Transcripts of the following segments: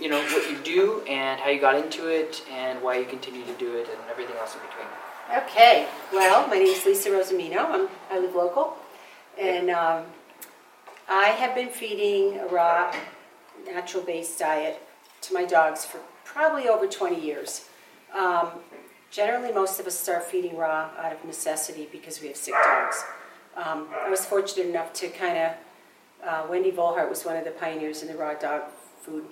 You know what you do and how you got into it and why you continue to do it and everything else in between. Okay, well, my name is Lisa Rosamino. I live local, and I have been feeding a raw, natural-based diet to my dogs for probably over 20 years. Generally, most of us start feeding raw out of necessity because we have sick dogs. I was fortunate enough to Wendy Volhard was one of the pioneers in the raw dog food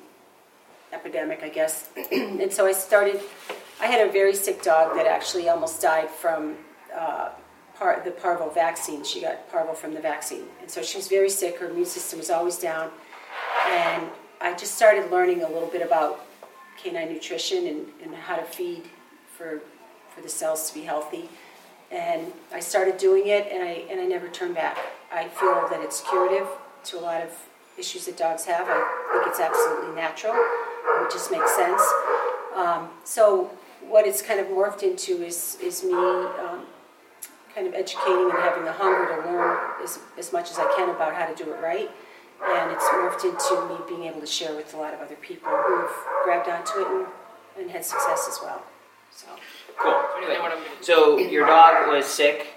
epidemic, I guess. And so I had a very sick dog that actually almost died from the parvo vaccine. She got parvo from the vaccine. And so she was very sick. Her immune system was always down. And I just started learning a little bit about canine nutrition and how to feed for the cells to be healthy. And I started doing it, and I never turned back. I feel that it's curative to a lot of issues that dogs have. I think it's absolutely natural. It just makes sense. So what it's kind of morphed into is me kind of educating and having the hunger to learn as much as I can about how to do it right. And it's morphed into me being able to share with a lot of other people who've grabbed onto it and had success as well. So cool. So your dog was sick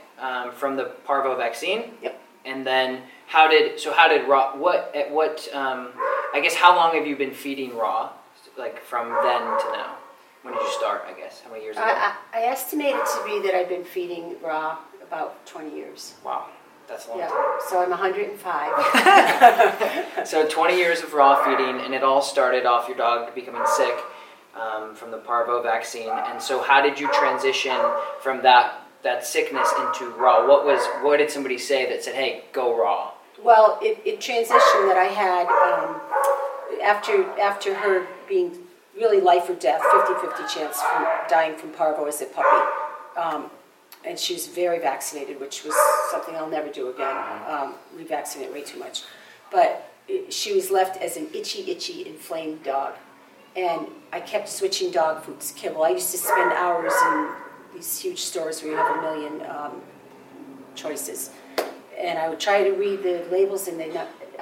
from the parvo vaccine. Yep. And then I guess, how long have you been feeding raw, like from then to now? When did you start, I guess? How many years ago? I estimate it to be that I've been feeding raw about 20 years. Wow, that's a long time. So I'm 105. So 20 years of raw feeding, and it all started off your dog becoming sick from the parvo vaccine. And so how did you transition from that sickness into raw? What did somebody say that said, hey, go raw? Well, it transitioned that I had after her being really life or death, 50-50 chance from dying from parvo as a puppy. And she was very vaccinated, which was something I'll never do again. We vaccinate way too much. But she was left as an itchy, inflamed dog. And I kept switching dog foods, kibble. I used to spend hours in these huge stores where you have a million choices. And I would try to read the labels, and I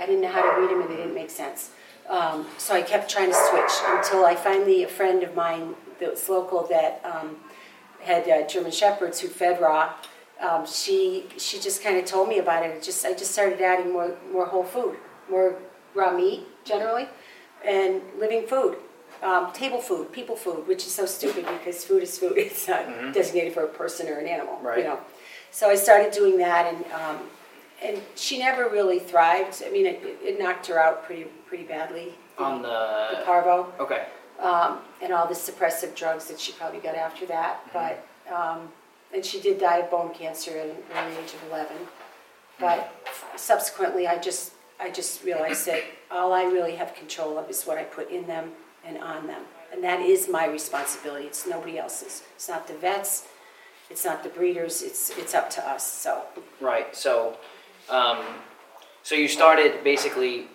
didn't know how to read them, and they didn't make sense. So I kept trying to switch until I finally, a friend of mine that was local that had German Shepherds who fed raw, she just kind of told me about it. I just started adding more whole food, more raw meat generally, and living food, table food, people food, which is so stupid because food is food. It's not designated for a person or an animal, right. You know. So I started doing that, and she never really thrived. I mean, it knocked her out pretty badly. On the parvo. Okay. And all the suppressive drugs that she probably got after that. Mm-hmm. But and she did die of bone cancer at an early age of 11. But subsequently, I just realized that all I really have control of is what I put in them and on them, and that is my responsibility. It's nobody else's. It's not the vets. It's not the breeders. It's up to us. So right. So. So you started basically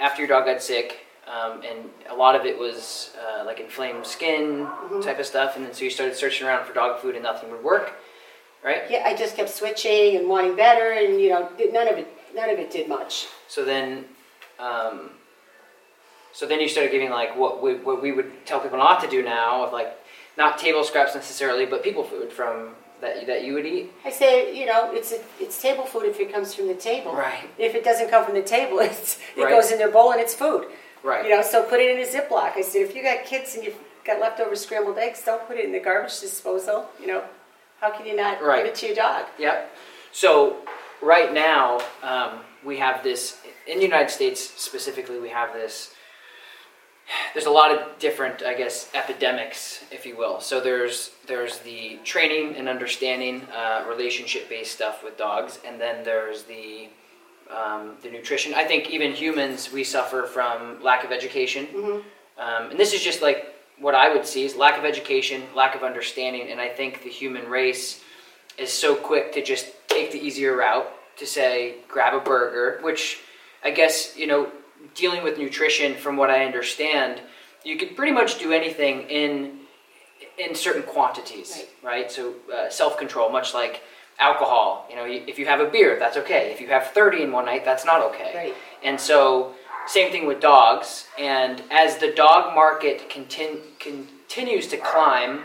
after your dog got sick, and a lot of it was like inflamed skin type of stuff, and then so you started searching around for dog food and nothing would work, right? Yeah, I just kept switching and wanting better, and none of it did much. So then, you started giving like what we would tell people not to do now, of like not table scraps necessarily, but people food from. That you would eat? I say, it's table food if it comes from the table. Right. If it doesn't come from the table, it goes in their bowl and it's food. Right. You know, so put it in a Ziploc. I said, if you got kids and you've got leftover scrambled eggs, don't put it in the garbage disposal. You know, how can you not right. give it to your dog? Yep. So right now, we have this, in the United States specifically, we have this, there's a lot of different, I guess, epidemics, if you will. So there's the training and understanding relationship-based stuff with dogs, and then there's the nutrition. I think even humans, we suffer from lack of education. Mm-hmm. And this is just like what I would see is lack of education, lack of understanding, and I think the human race is so quick to just take the easier route to say, grab a burger, which I guess, you know, dealing with nutrition, from what I understand, you can pretty much do anything in certain quantities, right? So self-control, much like alcohol. You know, if you have a beer, that's okay. If you have 30 in one night, that's not okay. Right. And so, same thing with dogs. And as the dog market continues to climb,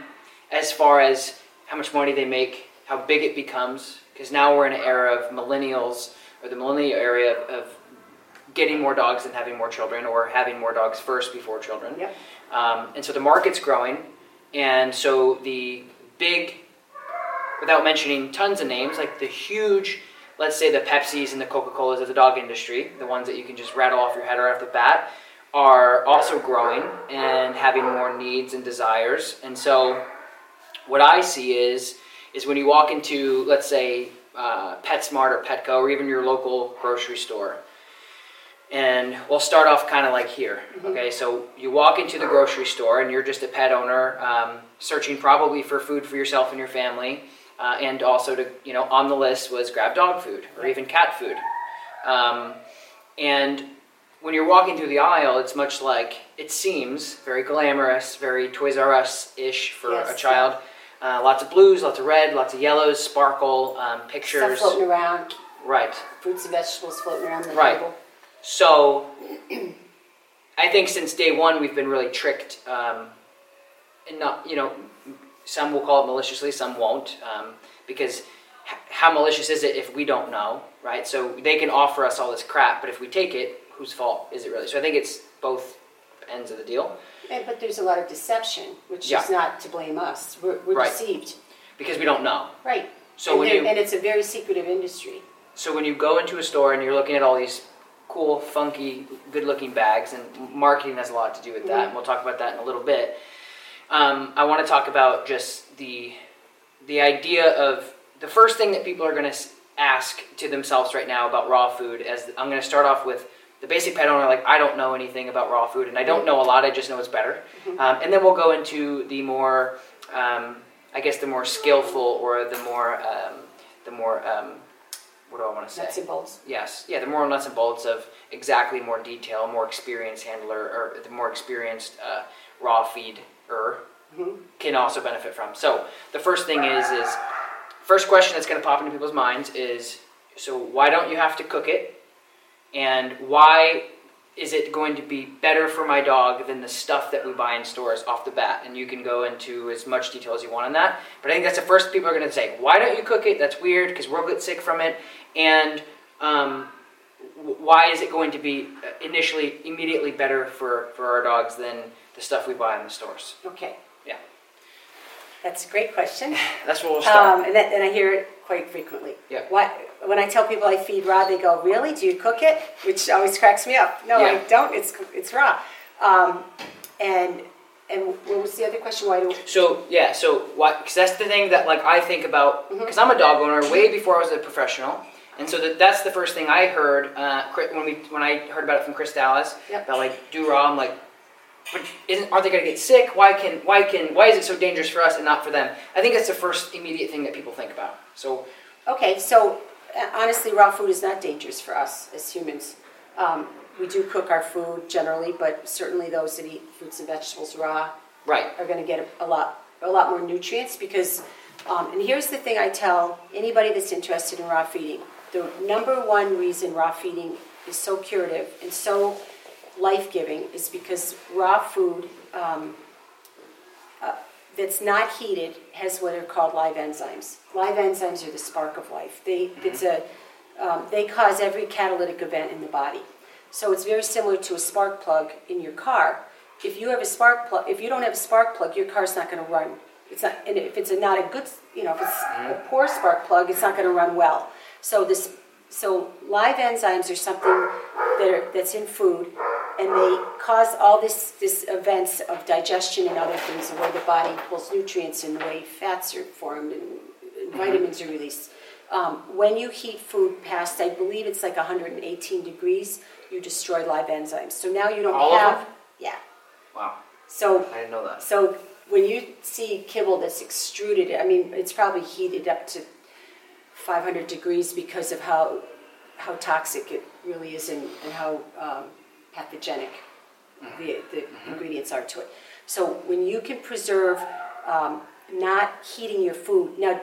as far as how much money they make, how big it becomes, because now we're in an era of millennials, or the millennial area of getting more dogs and having more children, or having more dogs first before children. Yep. And so the market's growing, and so the big, without mentioning tons of names, like the huge, let's say the Pepsis and the Coca-Colas of the dog industry, the ones that you can just rattle off your head right off the bat, are also growing and having more needs and desires. And so what I see is when you walk into, let's say, PetSmart or Petco, or even your local grocery store. And we'll start off kind of like here, okay? So you walk into the grocery store and you're just a pet owner, searching probably for food for yourself and your family, and also to, you know, on the list was grab dog food or even cat food. And when you're walking through the aisle, it's much like, it seems very glamorous, very Toys R Us-ish for a child. Lots of blues, lots of red, lots of yellows, sparkle, pictures. Stuff floating around. Right. Fruits and vegetables floating around the table. So, I think since day one we've been really tricked, and not, you know, some will call it maliciously, some won't, because how malicious is it if we don't know, right? So they can offer us all this crap, but if we take it, whose fault is it really? So I think it's both ends of the deal. And, but there's a lot of deception, which is not to blame us. We're deceived because we don't know, right? So and, and it's a very secretive industry. So when you go into a store and you're looking at all these cool, funky, good-looking bags, and marketing has a lot to do with that, and we'll talk about that in a little bit. I want to talk about just the idea of the first thing that people are going to ask to themselves right now about raw food. As I'm going to start off with the basic pet owner, like, I don't know anything about raw food, and I don't know a lot, I just know it's better. And then we'll go into the more, I guess, the more skillful, or the more what do I want to say? Nuts and bolts. Yes. Yeah, the more nuts and bolts of exactly more detail, more experienced handler, or the more experienced raw feeder can also benefit from. So the first thing is first question that's going to pop into people's minds is, so why don't you have to cook it? And why is it going to be better for my dog than the stuff that we buy in stores off the bat? And you can go into as much detail as you want on that. But I think that's the first people are going to say, why don't you cook it? That's weird because we'll get sick from it. And why is it going to be immediately better for our dogs than the stuff we buy in the stores? Okay. Yeah. That's a great question. That's where we'll start. And I hear it quite frequently. Yeah. When I tell people I feed raw, they go, really? Do you cook it? Which always cracks me up. No, I don't. It's raw. And what was the other question? Why do we... So why? Because that's the thing that, like, I think about, because I'm a dog owner way before I was a professional. And so that's the first thing I heard when I heard about it from Chris Dallas. Yep. About, like, do raw. I'm like, but aren't they going to get sick? Why is it so dangerous for us and not for them? I think that's the first immediate thing that people think about. So okay, so honestly, raw food is not dangerous for us as humans. We do cook our food generally, but certainly those that eat fruits and vegetables raw are going to get a lot more nutrients because. And here's the thing I tell anybody that's interested in raw feeding: the number one reason raw feeding is so curative and so life-giving is because raw food that's not heated has what are called live enzymes. Live enzymes are the spark of life. They cause every catalytic event in the body. So it's very similar to a spark plug in your car. If you have a spark plug, if you don't have a spark plug, your car's not going to run. It's not, and if it's not a good, you know, if it's a poor spark plug, it's not going to run well. So this, so live enzymes are something that are, that's in food, and they cause all this events of digestion and other things, the way the body pulls nutrients and the way fats are formed and vitamins are released. When you heat food past, I believe it's like 118 degrees, you destroy live enzymes. So now you don't have... Yeah. Wow. So I didn't know that. So when you see kibble that's extruded, I mean, it's probably heated up to 500 degrees because of how toxic it really is and how pathogenic the ingredients are to it. So when you can preserve not heating your food... Now,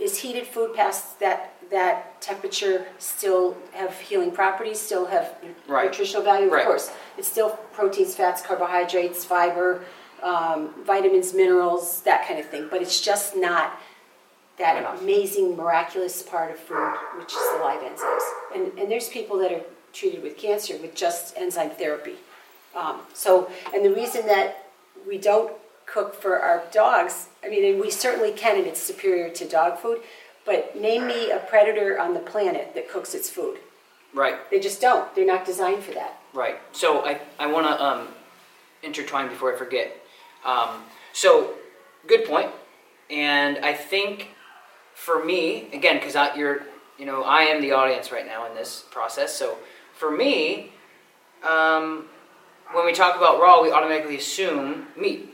is heated food past that temperature still have healing properties, still have nutritional value? Of course. It's still proteins, fats, carbohydrates, fiber, vitamins, minerals, that kind of thing. But it's just not that amazing, miraculous part of food, which is the live enzymes. And there's people that are treated with cancer with just enzyme therapy. And the reason that we don't cook for our dogs, I mean, and we certainly can, and it's superior to dog food, but name me a predator on the planet that cooks its food. Right. They just don't. They're not designed for that. Right. So I want to intertwine before I forget. So good point. And I think for me, again, because I am the audience right now in this process. So for me, when we talk about raw, we automatically assume meat.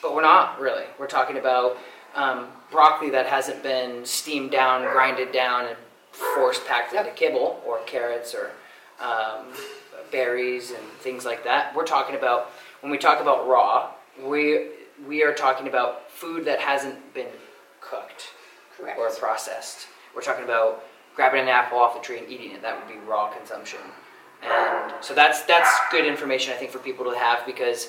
But we're not really. We're talking about broccoli that hasn't been steamed down, grinded down, and force-packed into kibble, or carrots, or berries, and things like that. We're talking about, when we talk about raw, we are talking about food that hasn't been cooked or processed. We're talking about grabbing an apple off the tree and eating it. That would be raw consumption. And so that's good information, I think, for people to have, because...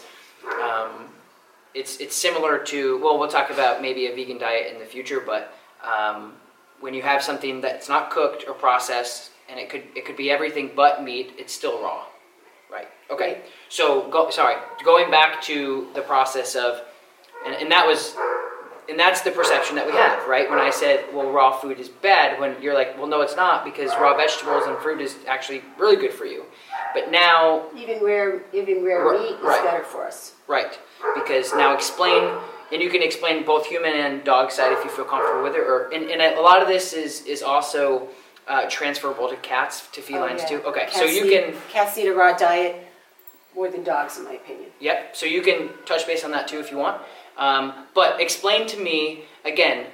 It's similar to, well, we'll talk about maybe a vegan diet in the future, but when you have something that's not cooked or processed, and it could be everything but meat, it's still raw, right? Okay. Right. So going back to the process of, and that's the perception that we have, right? When I said, well, raw food is bad, when you're like, well, no, it's not, because raw vegetables and fruit is actually really good for you. But now... Even rare meat is better for us. Right. Because now explain, and you can explain both human and dog side if you feel comfortable with it. And a lot of this is also transferable to cats, to felines too. Okay, cats so you can... Cats eat a raw diet more than dogs, in my opinion. Yep, so you can touch base on that too if you want. But explain to me, again,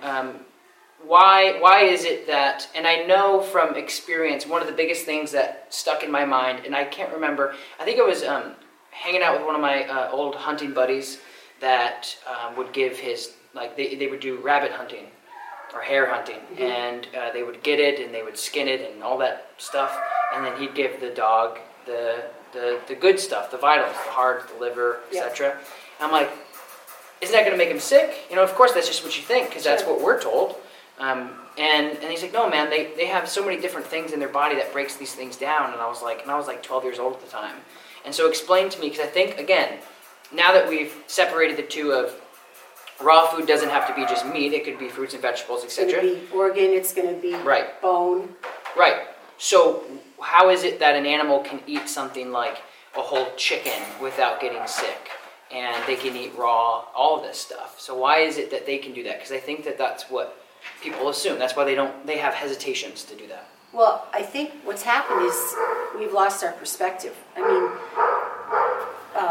why is it that, and I know from experience, one of the biggest things that stuck in my mind, and I can't remember, I think I was hanging out with one of my old hunting buddies that would give his, like, they would do rabbit hunting or hare hunting, and they would get it, and they would skin it, and all that stuff, and then he'd give the dog the good stuff, the vitals, the heart, the liver, etc. Yes. I'm like, isn't that going to make him sick? You know, of course, that's just what you think, because that's what we're told. And he's like, no, man, they have so many different things in their body that breaks these things down. And I was like 12 years old at the time. And so explain to me, because I think, again, now that we've separated the two of raw food doesn't have to be just meat. It could be fruits and vegetables, etc. It's going to be organ. It's going to be bone. Right. So how is it that an animal can eat something like a whole chicken without getting sick? And they can eat raw, all of this stuff. So why is it that they can do that? Because I think that that's what people assume. That's why they have hesitations to do that. Well, I think what's happened is we've lost our perspective. I mean,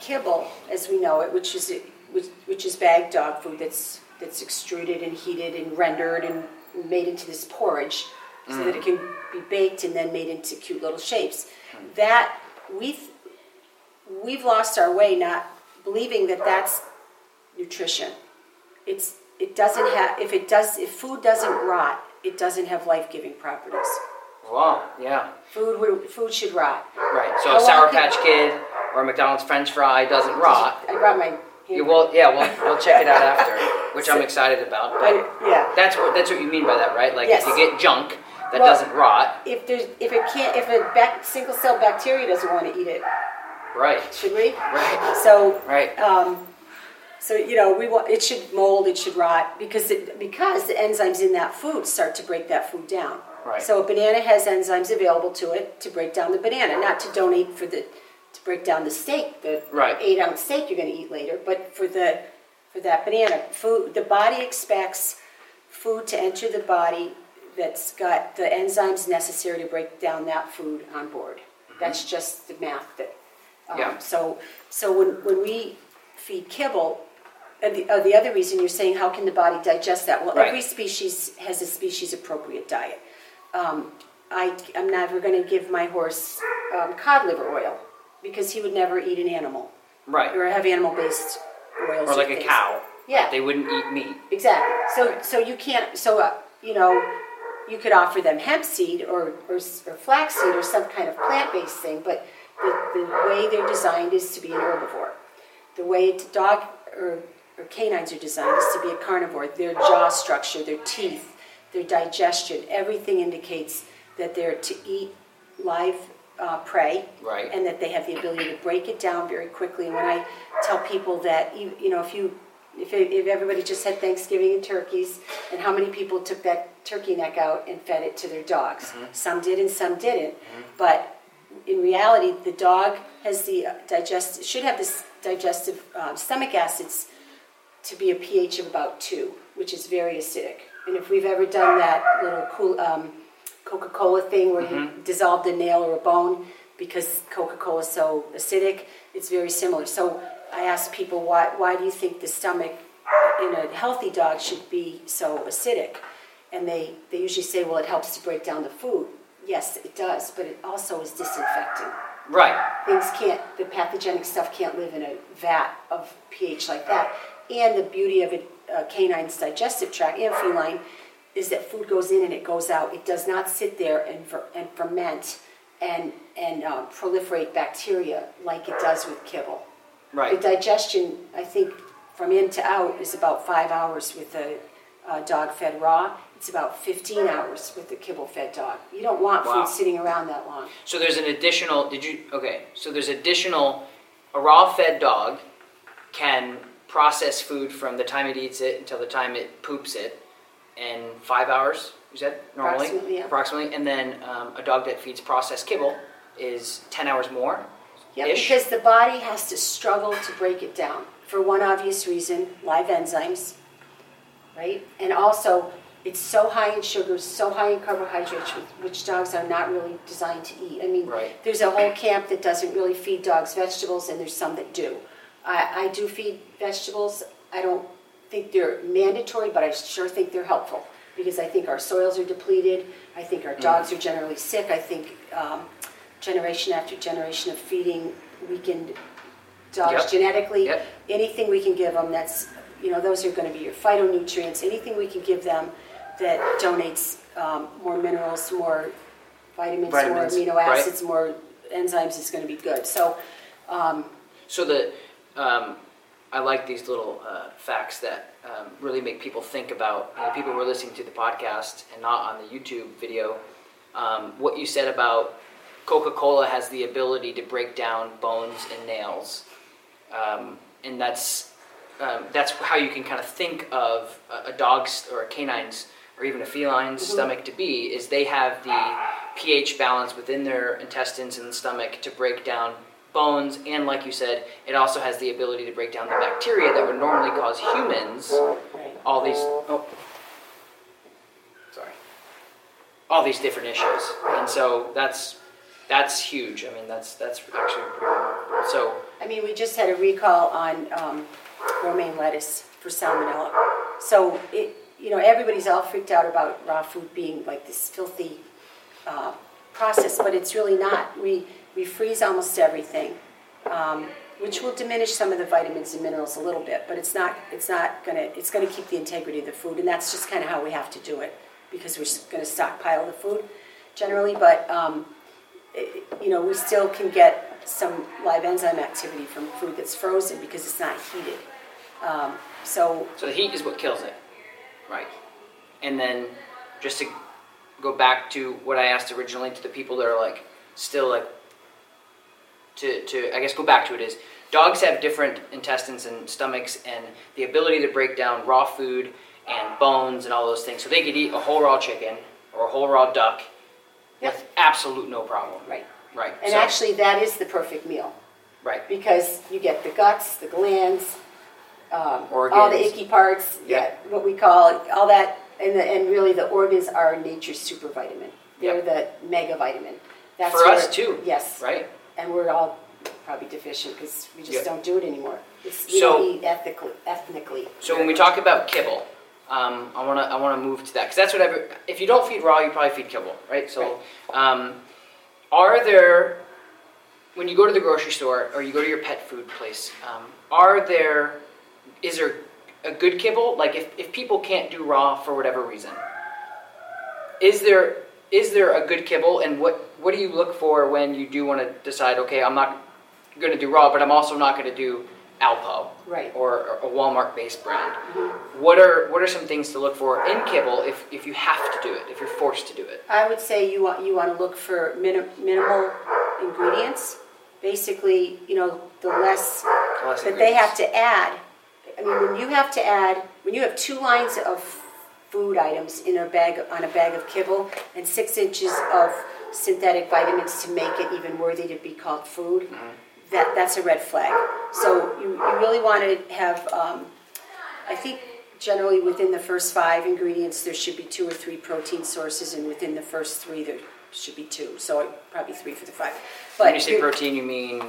kibble, as we know it, which is bagged dog food that's extruded and heated and rendered and made into this porridge, so that it can be baked and then made into cute little shapes. That we've lost our way, not believing that that's nutrition. If food doesn't rot, it doesn't have life-giving properties. Wow, yeah. Food should rot. Right. So a Sour Patch Kid or a McDonald's French fry doesn't rot. I brought my. Yeah, well, we'll check it out after, which I'm excited about. But that's what you mean by that, right? Like if you get junk that doesn't rot. If single cell bacteria doesn't want to eat it, right? Should we? Right. So right. So you know, we want it should mold, it should rot because the enzymes in that food start to break that food down. Right. So a banana has enzymes available to it to break down the banana, not to donate for to break down the steak, the 8-ounce steak you're going to eat later, but for that banana food, the body expects food to enter the body that's got the enzymes necessary to break down that food on board. Mm-hmm. That's just the math. That So when we feed kibble, and the other reason you're saying, how can the body digest that? Well, every species has a species-appropriate diet. I'm never going to give my horse cod liver oil because he would never eat an animal. Right. Or have animal-based oils. Or like a cow. Yeah. Like they wouldn't eat meat. Exactly. So you can't, you could offer them hemp seed or flax seed or some kind of plant-based thing, but the way they're designed is to be an herbivore. The way dog or canines are designed is to be a carnivore. Their jaw structure, their teeth, their digestion, everything indicates that they're to eat live prey, right, and that they have the ability to break it down very quickly. And when I tell people that, if everybody just had Thanksgiving and turkeys, and how many people took that turkey neck out and fed it to their dogs? Mm-hmm. Some did and some didn't. Mm-hmm. But in reality, the dog has should have this digestive stomach acids to be a pH of about 2, which is very acidic. And if we've ever done that little cool Coca-Cola thing where you dissolved a nail or a bone because Coca-Cola is so acidic, it's very similar. So I ask people, why do you think the stomach in a healthy dog should be so acidic? And they usually say, well, it helps to break down the food. Yes, it does, but it also is disinfecting. Right. The pathogenic stuff can't live in a vat of pH like that. And the beauty of a canine's digestive tract and feline is that food goes in and it goes out. It does not sit there and ferment and proliferate bacteria like it does with kibble. Right. The digestion, I think, from in to out is about 5 hours with a dog fed raw. It's about 15 hours with the kibble-fed dog. You don't want food sitting around that long. So there's an additional... A raw-fed dog can process food from the time it eats it until the time it poops it in 5 hours, you said, normally? Approximately. And then a dog that feeds processed kibble is 10 hours more. Yeah, because the body has to struggle to break it down. For one obvious reason, live enzymes, right? And also... it's so high in sugars, so high in carbohydrates, which dogs are not really designed to eat. I mean, There's a whole camp that doesn't really feed dogs vegetables, and there's some that do. I do feed vegetables. I don't think they're mandatory, but I sure think they're helpful because I think our soils are depleted. I think our dogs are generally sick. I think generation after generation of feeding weakened dogs genetically. Yep. Anything we can give them that's... those are going to be your phytonutrients. Anything we can give them that donates more minerals, more vitamins, more amino acids, more enzymes is going to be good. So, I like these little facts that really make people think about. People who are listening to the podcast and not on the YouTube video. What you said about Coca-Cola has the ability to break down bones and nails, and that's how you can kind of think of a dog's or a canine's or even a feline's stomach to be, is they have the pH balance within their intestines and the stomach to break down bones. And like you said, it also has the ability to break down the bacteria that would normally cause humans all these different issues. And so that's huge. I mean, that's actually pretty remarkable. So, I mean, we just had a recall on... romaine lettuce for salmonella. So, everybody's all freaked out about raw food being like this filthy process, but it's really not. We freeze almost everything, which will diminish some of the vitamins and minerals a little bit, but it's going to keep the integrity of the food, and that's just kind of how we have to do it because we're going to stockpile the food generally, but we still can get some live enzyme activity from food that's frozen because it's not heated. So the heat is what kills it, right? And then just to go back to what I asked originally to the people that are like still like to I guess go back to it is dogs have different intestines and stomachs and the ability to break down raw food and bones and all those things. So they could eat a whole raw chicken or a whole raw duck with absolute no problem. Right. And actually that is the perfect meal. Right. Because you get the guts, the glands, all the icky parts, what we call all that, and really the organs are nature's super vitamin. They're the mega vitamin. That's for us too. Yes. Right. And we're all probably deficient because we just don't do it anymore. We don't eat ethnically. So when we talk about kibble, I want to move to that because that's what if you don't feed raw, you probably feed kibble, right? So, are there, when you go to the grocery store or you go to your pet food place, is there a good kibble? Like if people can't do raw for whatever reason, is there a good kibble? And what do you look for when you do want to decide? Okay, I'm not going to do raw, but I'm also not going to do Alpo, right, or a Walmart-based brand. Mm-hmm. What are some things to look for in kibble if you have to do it, if you're forced to do it? I would say you want to look for minimal ingredients. Basically, the less that they have to add. I mean, when you have 2 lines of food items in a bag of kibble and 6 inches of synthetic vitamins to make it even worthy to be called food. Mm-hmm. That's a red flag. So you really want to have, I think generally within the first 5 ingredients there should be 2 or 3 protein sources, and within the first 3 there should be 2. So probably 3 for the 5. But when you say protein, you mean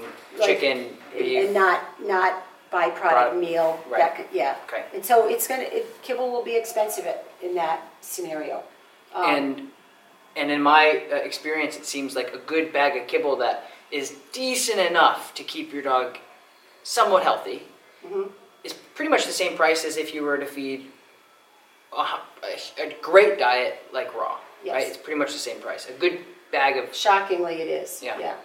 chicken, beef? And not byproduct meal. Right. Okay. And so it's kibble will be expensive in that scenario. And in my experience, it seems like a good bag of kibble that is decent enough to keep your dog somewhat healthy. Mm-hmm. It's pretty much the same price as if you were to feed a great diet like raw, right? It's pretty much the same price. A good bag of... Shockingly, it is. Yeah.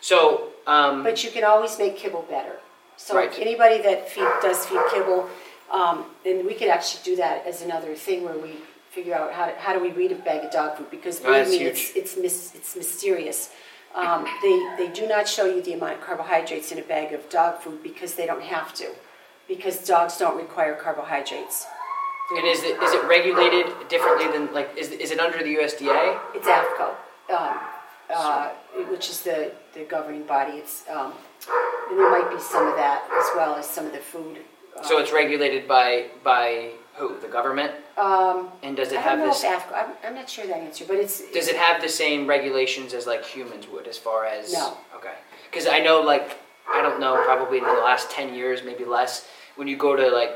So... but you can always make kibble better. So anybody that does feed kibble, and we could actually do that as another thing where we figure out how do we read a bag of dog food, because it's mysterious. They do not show you the amount of carbohydrates in a bag of dog food because they don't have to, because dogs don't require carbohydrates. And is it regulated differently than, like, is it under the USDA? It's AFCO, which is the governing body. It's and there might be some of that as well as some of the food. So it's regulated by who? The government? And does it have this? I'm not sure that answer, but it's. Does it have the same regulations as like humans would, as far as? No. Okay. Because I know, like, I don't know, probably in the last 10 years, maybe less, when you go to like,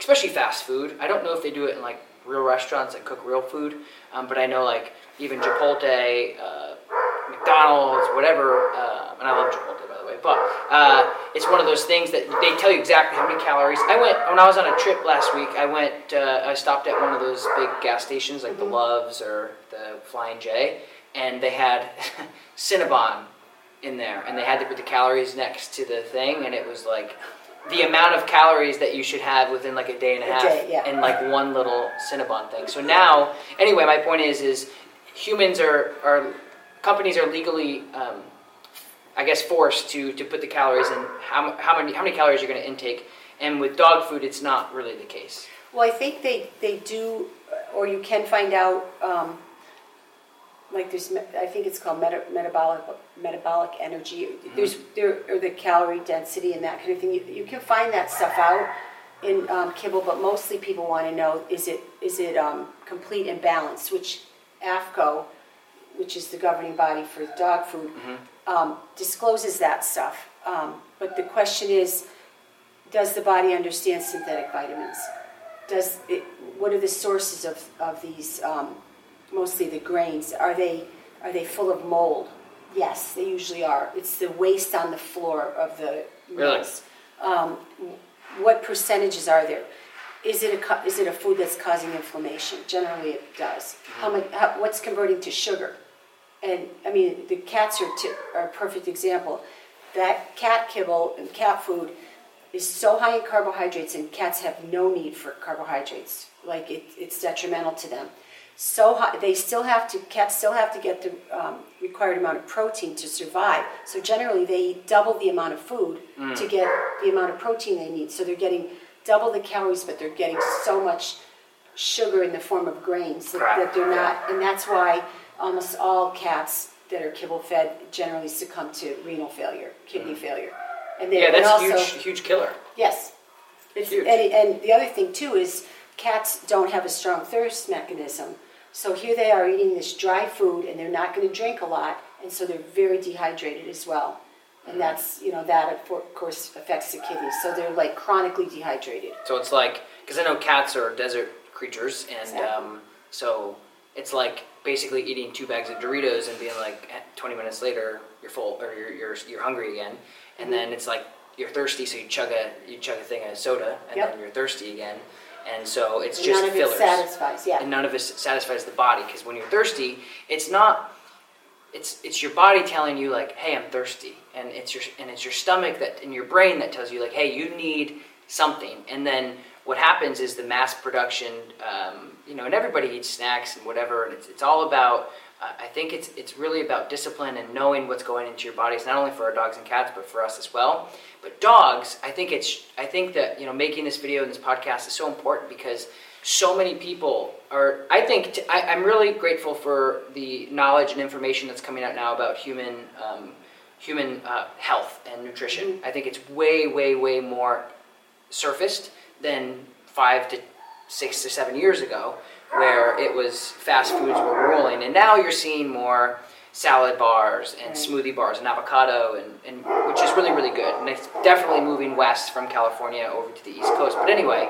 especially fast food. I don't know if they do it in like real restaurants that cook real food, but I know like even Chipotle, McDonald's, whatever, and I love Chipotle. But it's one of those things that they tell you exactly how many calories. When I was on a trip last week, I stopped at one of those big gas stations like the Loves or the Flying J, and they had Cinnabon in there, and they had to put the calories next to the thing, and it was like the amount of calories that you should have within like a day and a half in like one little Cinnabon thing. So now, anyway, my point is humans are companies are legally... I guess forced to put the calories in, how many calories you're going to intake, and with dog food it's not really the case. Well, I think they do, or you can find out like there's, I think it's called metabolic energy. Mm-hmm. Or the calorie density and that kind of thing. You can find that stuff out in kibble, but mostly people want to know is it complete and balanced, which AFCO, which is the governing body for dog food. Mm-hmm. Discloses that stuff, but the question is, does the body understand synthetic vitamins? What are the sources of these? Mostly the grains. Are they full of mold? Yes, they usually are. It's the waste on the floor of the meals. Really? What percentages are there? Is it a food that's causing inflammation? Generally, it does. Mm-hmm. What's converting to sugar? And I mean, the cats are a perfect example. That cat kibble and cat food is so high in carbohydrates, and cats have no need for carbohydrates. Like it's detrimental to them. so high, they still have to, cats still have to get the required amount of protein to survive. So generally they eat double the amount of food to get the amount of protein they need. So they're getting double the calories, but they're getting so much sugar in the form of grains that they're not, and that's why almost all cats that are kibble fed generally succumb to renal failure, kidney failure. And they, that's also, huge killer. Yes. It's huge. And the other thing too is cats don't have a strong thirst mechanism. So here they are eating this dry food and they're not going to drink a lot, and so they're very dehydrated as well. And that's, you know, that of course affects the kidneys. So they're like chronically dehydrated. So it's like, because I know cats are desert creatures, and exactly. So it's like basically eating 2 bags of Doritos and being like 20 minutes later you're full, or you're hungry again, and then it's like you're thirsty, so you chug a thing of soda, and then you're thirsty again, and so it's and just none of fillers. It satisfies, and none of it satisfies the body, because when you're thirsty, it's not. It's your body telling you like, hey, I'm thirsty, and it's your stomach that and your brain that tells you like, hey, you need something, and then. What happens is the mass production, and everybody eats snacks and whatever, and it's all about, I think it's really about discipline and knowing what's going into your bodies, not only for our dogs and cats, but for us as well. But dogs, I think that making this video and this podcast is so important, because so many people are, I'm really grateful for the knowledge and information that's coming out now about human health and nutrition. Mm-hmm. I think it's way, way, way more surfaced than 5 to 6 to 7 years ago, where it was fast foods were ruling, and now you're seeing more salad bars and smoothie bars and avocado, and which is really, really good, and it's definitely moving west from California over to the East Coast. But anyway,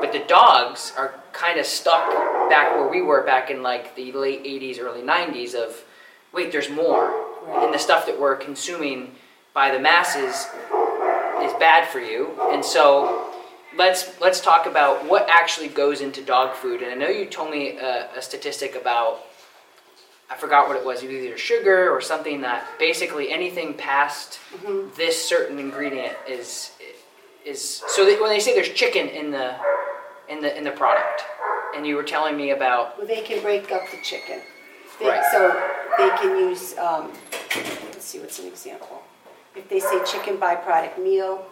the dogs are kind of stuck back where we were back in like the late 80s, early 90s of, wait, there's more, and the stuff that we're consuming by the masses is bad for you, and so Let's talk about what actually goes into dog food. And I know you told me a statistic about, I forgot what it was, either sugar or something, that basically anything past this certain ingredient is so that when they say there's chicken in the product, and you were telling me about, well, they can break up the chicken, so they can use let's see, what's an example? If they say chicken byproduct meal.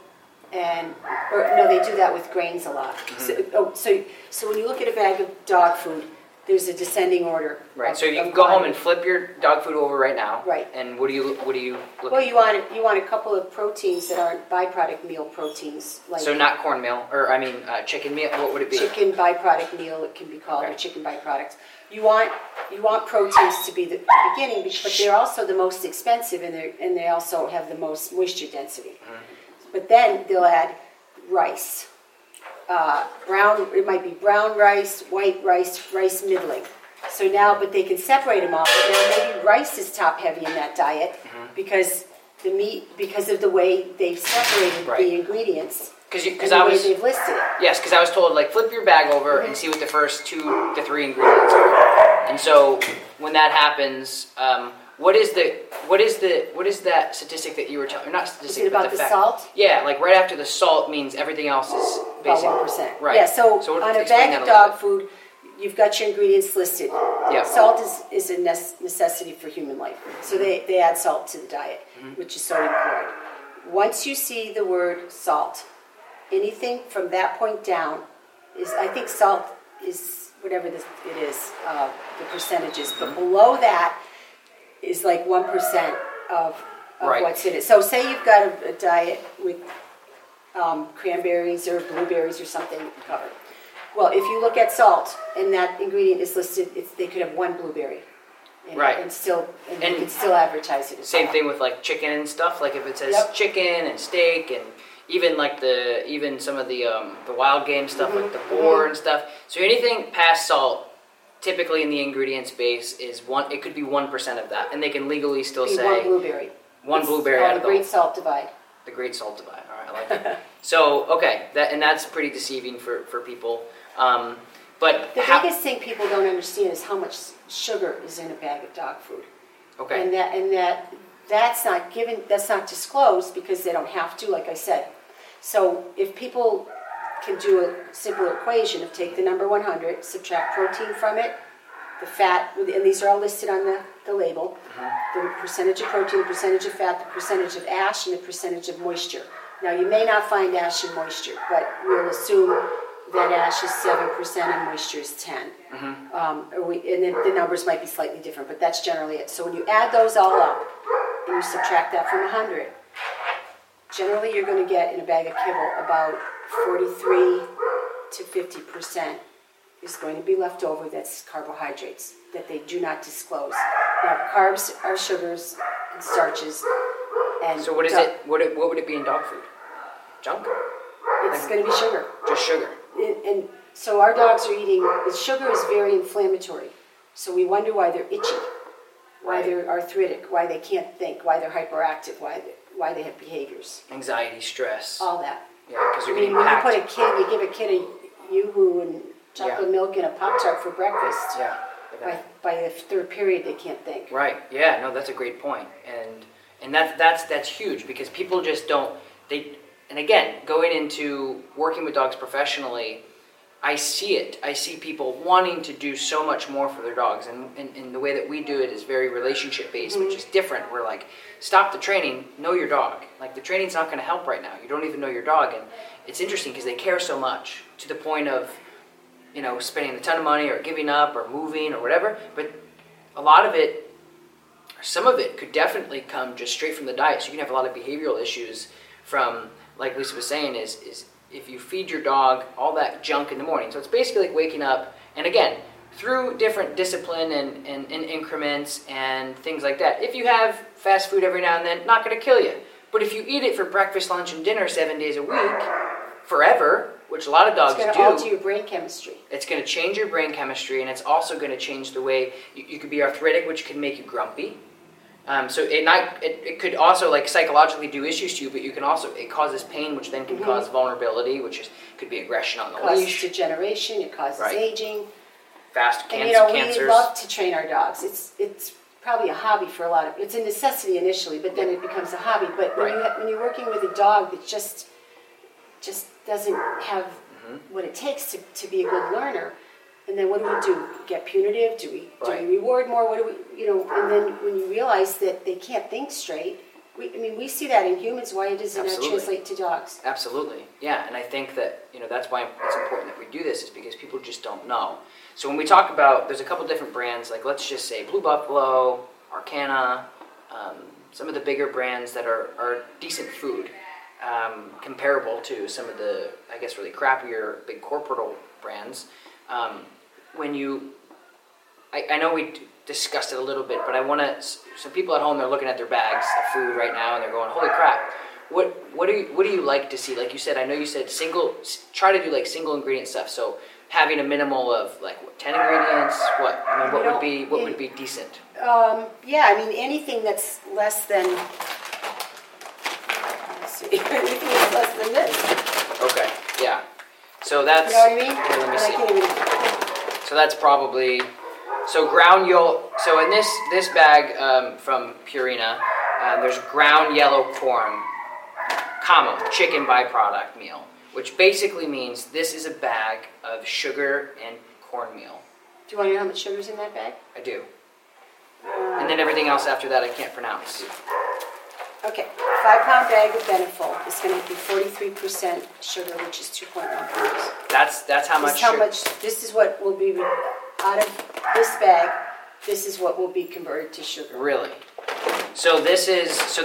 They do that with grains a lot. So when you look at a bag of dog food, there's a descending order. Right. So you can go home and flip your dog food over right now. Right. And what do you look at? Well, you want a couple of proteins that aren't byproduct meal proteins. So not cornmeal, or chicken meal. What would it be? Chicken byproduct meal, it can be called, or chicken byproducts. You want proteins to be the beginning, but they're also the most expensive, and they also have the most moisture density. Mm-hmm. But then they'll add rice, brown rice, white rice, rice middling. So now, but they can separate them all. But now maybe rice is top heavy in that diet because the meat, because of the way they've separated the ingredients. Because they've listed it. Yes, because I was told flip your bag over and see what the first 2 to 3 ingredients are. And so when that happens, What is that statistic that you were telling? Not statistic. Is it about the salt? Yeah, right after the salt means everything else is basically about 1%. Right. Yeah. So on a bag of dog food, you've got your ingredients listed. Yeah. Salt is a necessity for human life, so they add salt to the diet, which is sodium chloride. Once you see the word salt, anything from that point down is, I think salt is whatever it is, the percentages, but below that is 1% of what's in it. So say you've got a diet with cranberries or blueberries or something covered. Well, if you look at salt and that ingredient is listed, they could have one blueberry. And you can still advertise it as same thing with chicken and stuff. If it says chicken and steak and even even some of the wild game stuff, like the boar and stuff. So anything past salt, typically in the ingredient space, is one. It could be 1% of that, and they can legally still say one blueberry. Out of the Great Salt Divide. The Great Salt Divide. All right, I like that. So okay, that's pretty deceiving for people. But the biggest thing people don't understand is how much sugar is in a bag of dog food. Okay. And that's not given. That's not disclosed because they don't have to. Like I said, so if people can do a simple equation of take the number 100, subtract protein from it, the fat, and these are all listed on the label, the percentage of protein, the percentage of fat, the percentage of ash, and the percentage of moisture. Now, you may not find ash in moisture, but we'll assume that ash is 7% and moisture is 10%. Mm-hmm. And then the numbers might be slightly different, but that's generally it. So when you add those all up and you subtract that from 100, generally you're going to get in a bag of kibble about 43 to 50% is going to be left over. That's carbohydrates that they do not disclose. Now, carbs are sugars and starches. And so what is it? What would it be in dog food? Junk? It's going to be sugar. Just sugar. And so our dogs are eating, sugar is very inflammatory. So we wonder why they're itchy, why they're arthritic, why they can't think, why they're hyperactive, why they have behaviors. Anxiety, stress. All that. Yeah, because you're being packed. When you put a kid, you give a kid a Yoo-hoo and chocolate milk and a Pop-Tart for breakfast. Yeah. By the third period, they can't think. Right. Yeah. No, that's a great point. And that's huge because people just don't, and again, going into working with dogs professionally, I see it. I see people wanting to do so much more for their dogs. And the way that we do it is very relationship-based, which is different. We're like, stop the training, know your dog. Like, the training's not going to help right now. You don't even know your dog. And it's interesting because they care so much to the point of, you know, spending a ton of money or giving up or moving or whatever. But a lot of it, some of it could definitely come just straight from the diet. So you can have a lot of behavioral issues from, like Lisa was saying, is if you feed your dog all that junk in the morning. So it's basically like waking up, and again, through different discipline and increments and things like that. If you have fast food every now and then, not going to kill you. But if you eat it for breakfast, lunch, and dinner 7 days a week, forever, which a lot of dogs do. It's going to alter your brain chemistry. It's going to change your brain chemistry, and it's also going to change the way you could be arthritic, which can make you grumpy. So it could also like psychologically do issues to you, but you can also, it causes pain, which then can cause vulnerability, which could be aggression on the leash. It causes degeneration, it causes aging. Fast cancers. We love to train our dogs. It's probably a hobby for a lot of, it's a necessity initially, but then it becomes a hobby. But when you're working with a dog that just doesn't have what it takes to be a good learner, and then what do? Get punitive? Do we reward more? What do we, and then when you realize that they can't think straight, we see that in humans. Why does it not translate to dogs? Absolutely. Yeah, and I think that, that's why it's important that we do this, is because people just don't know. So when we talk about, there's a couple different brands, like let's just say Blue Buffalo, Arcana, some of the bigger brands that are decent food, comparable to some of the, I guess, really crappier big corporate brands. I know we discussed it a little bit, but I want to, some people at home, they're looking at their bags of food right now, and they're going, holy crap, what do you like to see? Like you said, I know you said try to do like single ingredient stuff, so having a minimal of like 10 ingredients, would be decent? Anything that's less than, anything that's less than this. Okay, yeah. So that's, let me see. So that's probably, ground yellow, so in this bag from Purina, there's ground yellow corn, chicken byproduct meal, which basically means this is a bag of sugar and cornmeal. Do you want to know how much sugar's in that bag? I do. And then everything else after that I can't pronounce. Okay, 5-pound bag of Beneful is going to be 43% sugar, which is 2.1 grams. That's how much sugar? This is what will be, out of this bag, this is what will be converted to sugar. Really? So that's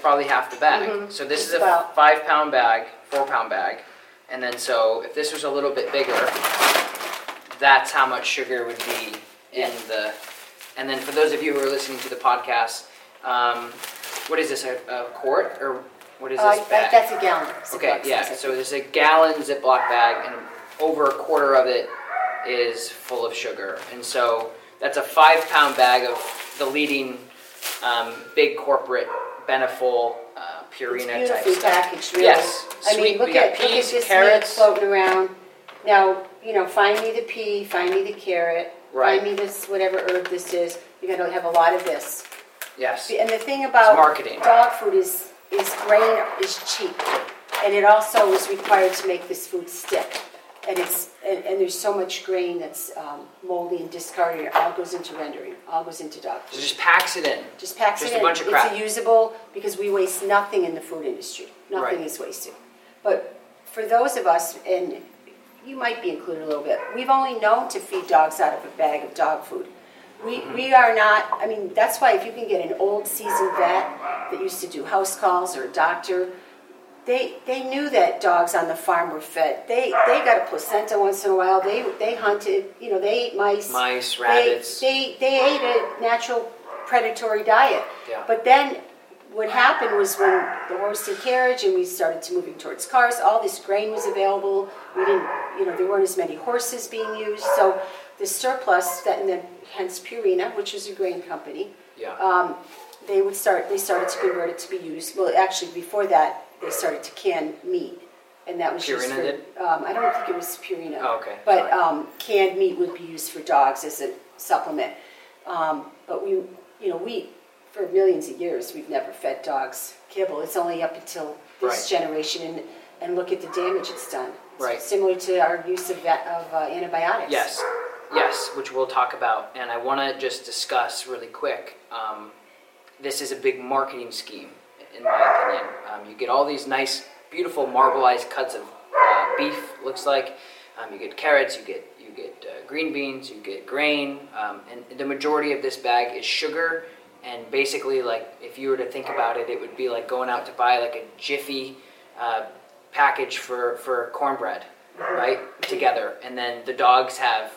probably half the bag. Mm-hmm. So this is a 5-pound bag, 4-pound bag, and then so if this was a little bit bigger, that's how much sugar would be in the, and then for those of you who are listening to the podcast, what is this, a quart, or what is this bag? That's a gallon. Okay, yeah, so there's a gallon Ziploc bag, and over a quarter of it is full of sugar. And so that's a 5-pound bag of the leading big corporate Beneful Purina type stuff. It's beautifully packaged, really. Yes, look at peas, carrots floating around. Now, find me the pea, find me the carrot, find me this, whatever herb this is. You're going to have a lot of this. Yes. And the thing about dog food is grain is cheap, and it also is required to make this food stick. and it's and there's so much grain that's moldy and discarded. It all goes into rendering. All goes into dog food. So just packs it in. Just a bunch of crap. It's usable because we waste nothing in the food industry. Nothing is wasted. But for those of us, and you might be included a little bit, we've only known to feed dogs out of a bag of dog food. We are not, I mean, that's why if you can get an old seasoned vet that used to do house calls or a doctor, they knew that dogs on the farm were fed. They got a placenta once in a while. They hunted, you know, they ate mice. Mice, rabbits. They ate a natural predatory diet. Yeah. But then what happened was when the horse and carriage and we started to moving towards cars, all this grain was available. We didn't, you know, there weren't as many horses being used. So the surplus, that, and then hence Purina, which is a grain company, they started to convert it to be used. Well, actually, before that, they started to can meat, and that was Purina used for, did? I don't think it was Purina. Oh, okay. But canned meat would be used for dogs as a supplement. But we, you know, we for millions of years we've never fed dogs kibble. It's only up until this generation, and look at the damage it's done. It's similar to our use of antibiotics. Yes. Yes, which we'll talk about, and I want to just discuss really quick. This is a big marketing scheme, in my opinion. You get all these nice, beautiful marbleized cuts of beef. Looks like you get carrots, you get green beans, you get grain, and the majority of this bag is sugar. And basically, like if you were to think about it, it would be like going out to buy like a Jiffy package for cornbread. Right, together, and then the dogs have.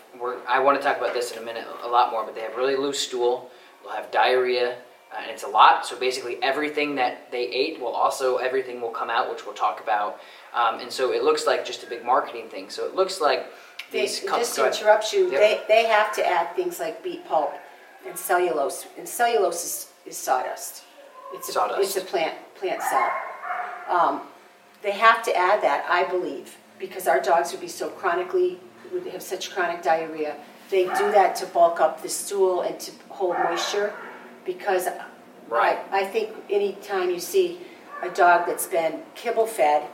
I want to talk about this in a minute, a lot more. But they have really loose stool. They'll have diarrhea, and it's a lot. So basically, everything that they ate everything will come out, which we'll talk about. And so it looks like just a big marketing thing. So it looks like these. Just to interrupt you. Yep. They have to add things like beet pulp and cellulose. And cellulose is sawdust. It's a plant cell. They have to add that, I believe. Because our dogs would have such chronic diarrhea. They do that to bulk up the stool and to hold moisture. Because I think any time you see a dog that's been kibble fed,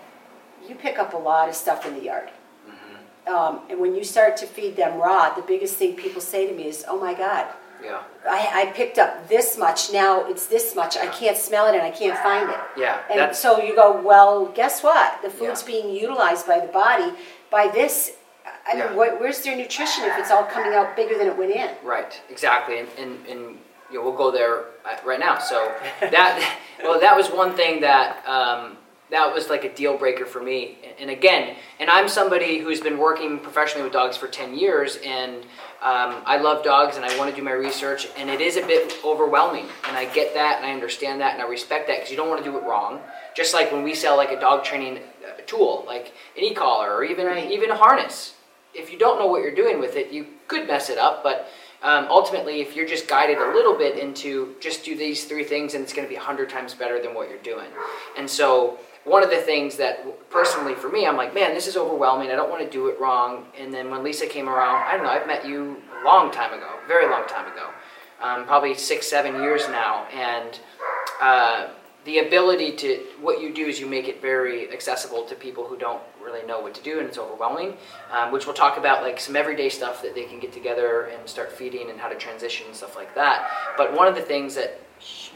you pick up a lot of stuff in the yard. Mm-hmm. And when you start to feed them raw, the biggest thing people say to me is, "Oh my God, yeah, I picked up this much. Now it's this much. Yeah. I can't smell it and I can't find it." Yeah. And so you go, well, guess what? The food's being utilized by the body. By this, I mean, where's their nutrition if it's all coming out bigger than it went in? Right. Exactly. And you know, we'll go there right now. So that was one thing that was like a deal breaker for me. And again, and I'm somebody who's been working professionally with dogs for 10 years, and I love dogs and I want to do my research, and it is a bit overwhelming. And I get that and I understand that and I respect that because you don't want to do it wrong. Just like when we sell like a dog training tool, like an e-collar or even a harness. If you don't know what you're doing with it, you could mess it up, but ultimately if you're just guided a little bit into just do these three things, and it's going to be 100 times better than what you're doing. And so one of the things that, personally for me, I'm like, man, this is overwhelming. I don't want to do it wrong. And then when Lisa came around, I don't know, I've met you a long time ago, very long time ago, probably 6-7 years now. And the ability to, what you do is you make it very accessible to people who don't really know what to do, and it's overwhelming, which we'll talk about, like some everyday stuff that they can get together and start feeding and how to transition and stuff like that. But one of the things that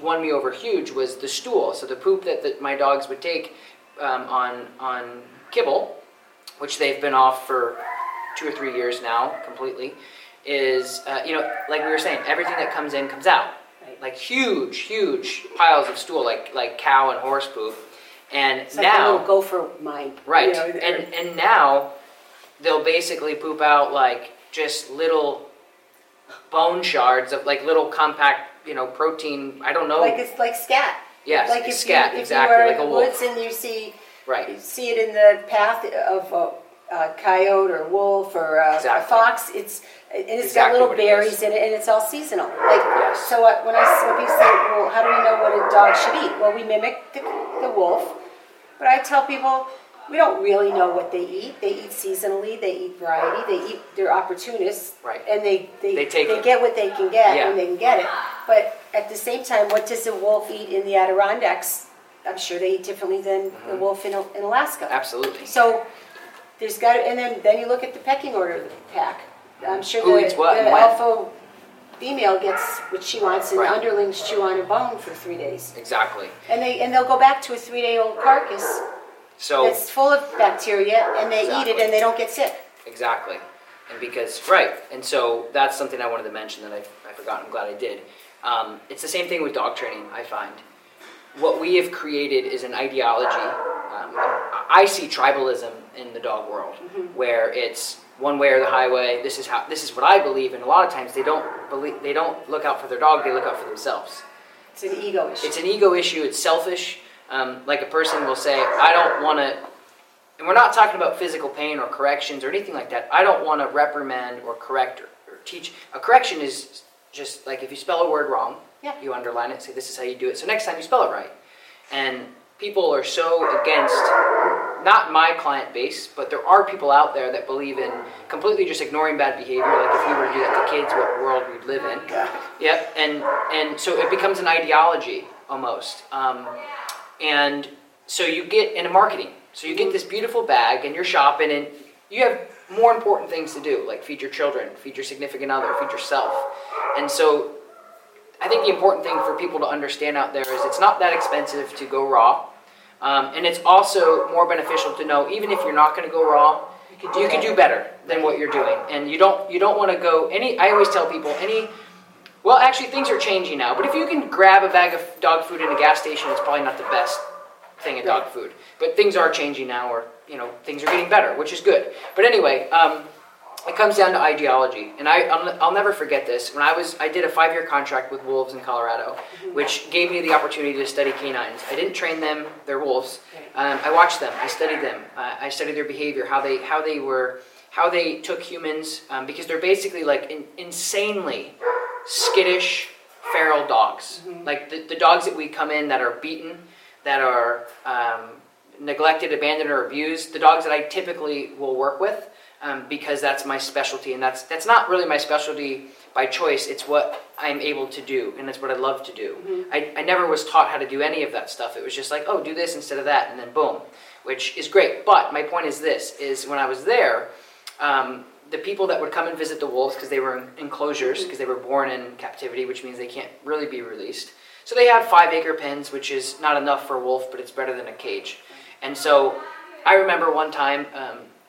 won me over huge was the stool. So the poop that my dogs would take on kibble, which they've been off for 2 or 3 years now completely, is, you know, like we were saying, everything that comes in comes out. Right? Like huge, huge piles of stool, like cow and horse poop. And it's now, like a little gopher mine. Right. You know, and now they'll basically poop out like just little bone shards of like little compact, you know, protein, I don't know. Like it's like scat. Yes, like if scat, exactly. Like a wolf. If you are in the woods and you see, you see it in the path of a coyote or wolf or a fox, it's got little berries in it, and it's all seasonal. Like so when people say, well, how do we know what a dog should eat? Well, we mimic the wolf, but I tell people, we don't really know what they eat. They eat seasonally. They eat variety. They're opportunists, and they get what they can get when they can get it. But at the same time, what does a wolf eat in the Adirondacks? I'm sure they eat differently than the wolf in Alaska. Absolutely. So There's got to, and then you look at the pecking order of the pack. I'm sure who eats what, the Alpo female gets what she wants, and right. the underlings chew on her bone for 3 days. Exactly. And they'll go back to a 3-day-old carcass. So it's full of bacteria, and they exactly. eat it, and they don't get sick. Exactly. And because right, and so that's something I wanted to mention that I forgot. I'm glad I did. It's the same thing with dog training. I find what we have created is an ideology. I see tribalism in the dog world, mm-hmm. where it's one way or the highway. This is what I believe, and a lot of times they don't look out for their dog. They look out for themselves. It's an ego issue. It's an ego issue. It's selfish. Like a person will say, I don't want to. And we're not talking about physical pain or corrections or anything like that. I don't want to reprimand or correct or teach. A correction is just like if you spell a word wrong, yeah. you underline it, say this is how you do it. So next time you spell it right. And people are so against, not my client base, but there are people out there that believe in completely just ignoring bad behavior. Like if we were to do that to kids, what world we'd live in. Yep, and so it becomes an ideology almost. And so you get into marketing. So you get this beautiful bag and you're shopping and you have more important things to do, like feed your children, feed your significant other, feed yourself. And so I think the important thing for people to understand out there is it's not that expensive to go raw. And it's also more beneficial to know, even if you're not going to go raw, you can do better than what you're doing. And you don't want to go any. I always tell people Well, actually, things are changing now. But if you can grab a bag of dog food in a gas station, it's probably not the best thing at dog food. But things are changing now, or things are getting better, which is good. But anyway, it comes down to ideology. And I'll never forget this. When I did a 5-year contract with wolves in Colorado, which gave me the opportunity to study canines. I didn't train them, they're wolves. I watched them, I studied them. I studied their behavior, how they took humans, because they're basically like insanely skittish, feral dogs. Like the dogs that we come in that are beaten, that are neglected, abandoned, or abused, the dogs that I typically will work with, because that's my specialty, and that's not really my specialty by choice. It's what I'm able to do, and it's what I love to do. I never was taught how to do any of that stuff. It was just like, do this instead of that, and then boom, which is great. But my point is this, is when I was there, the people that would come and visit the wolves, because they were in enclosures, because they were born in captivity, which means they can't really be released. So they have 5-acre pens, which is not enough for a wolf, but it's better than a cage. And so I remember one time,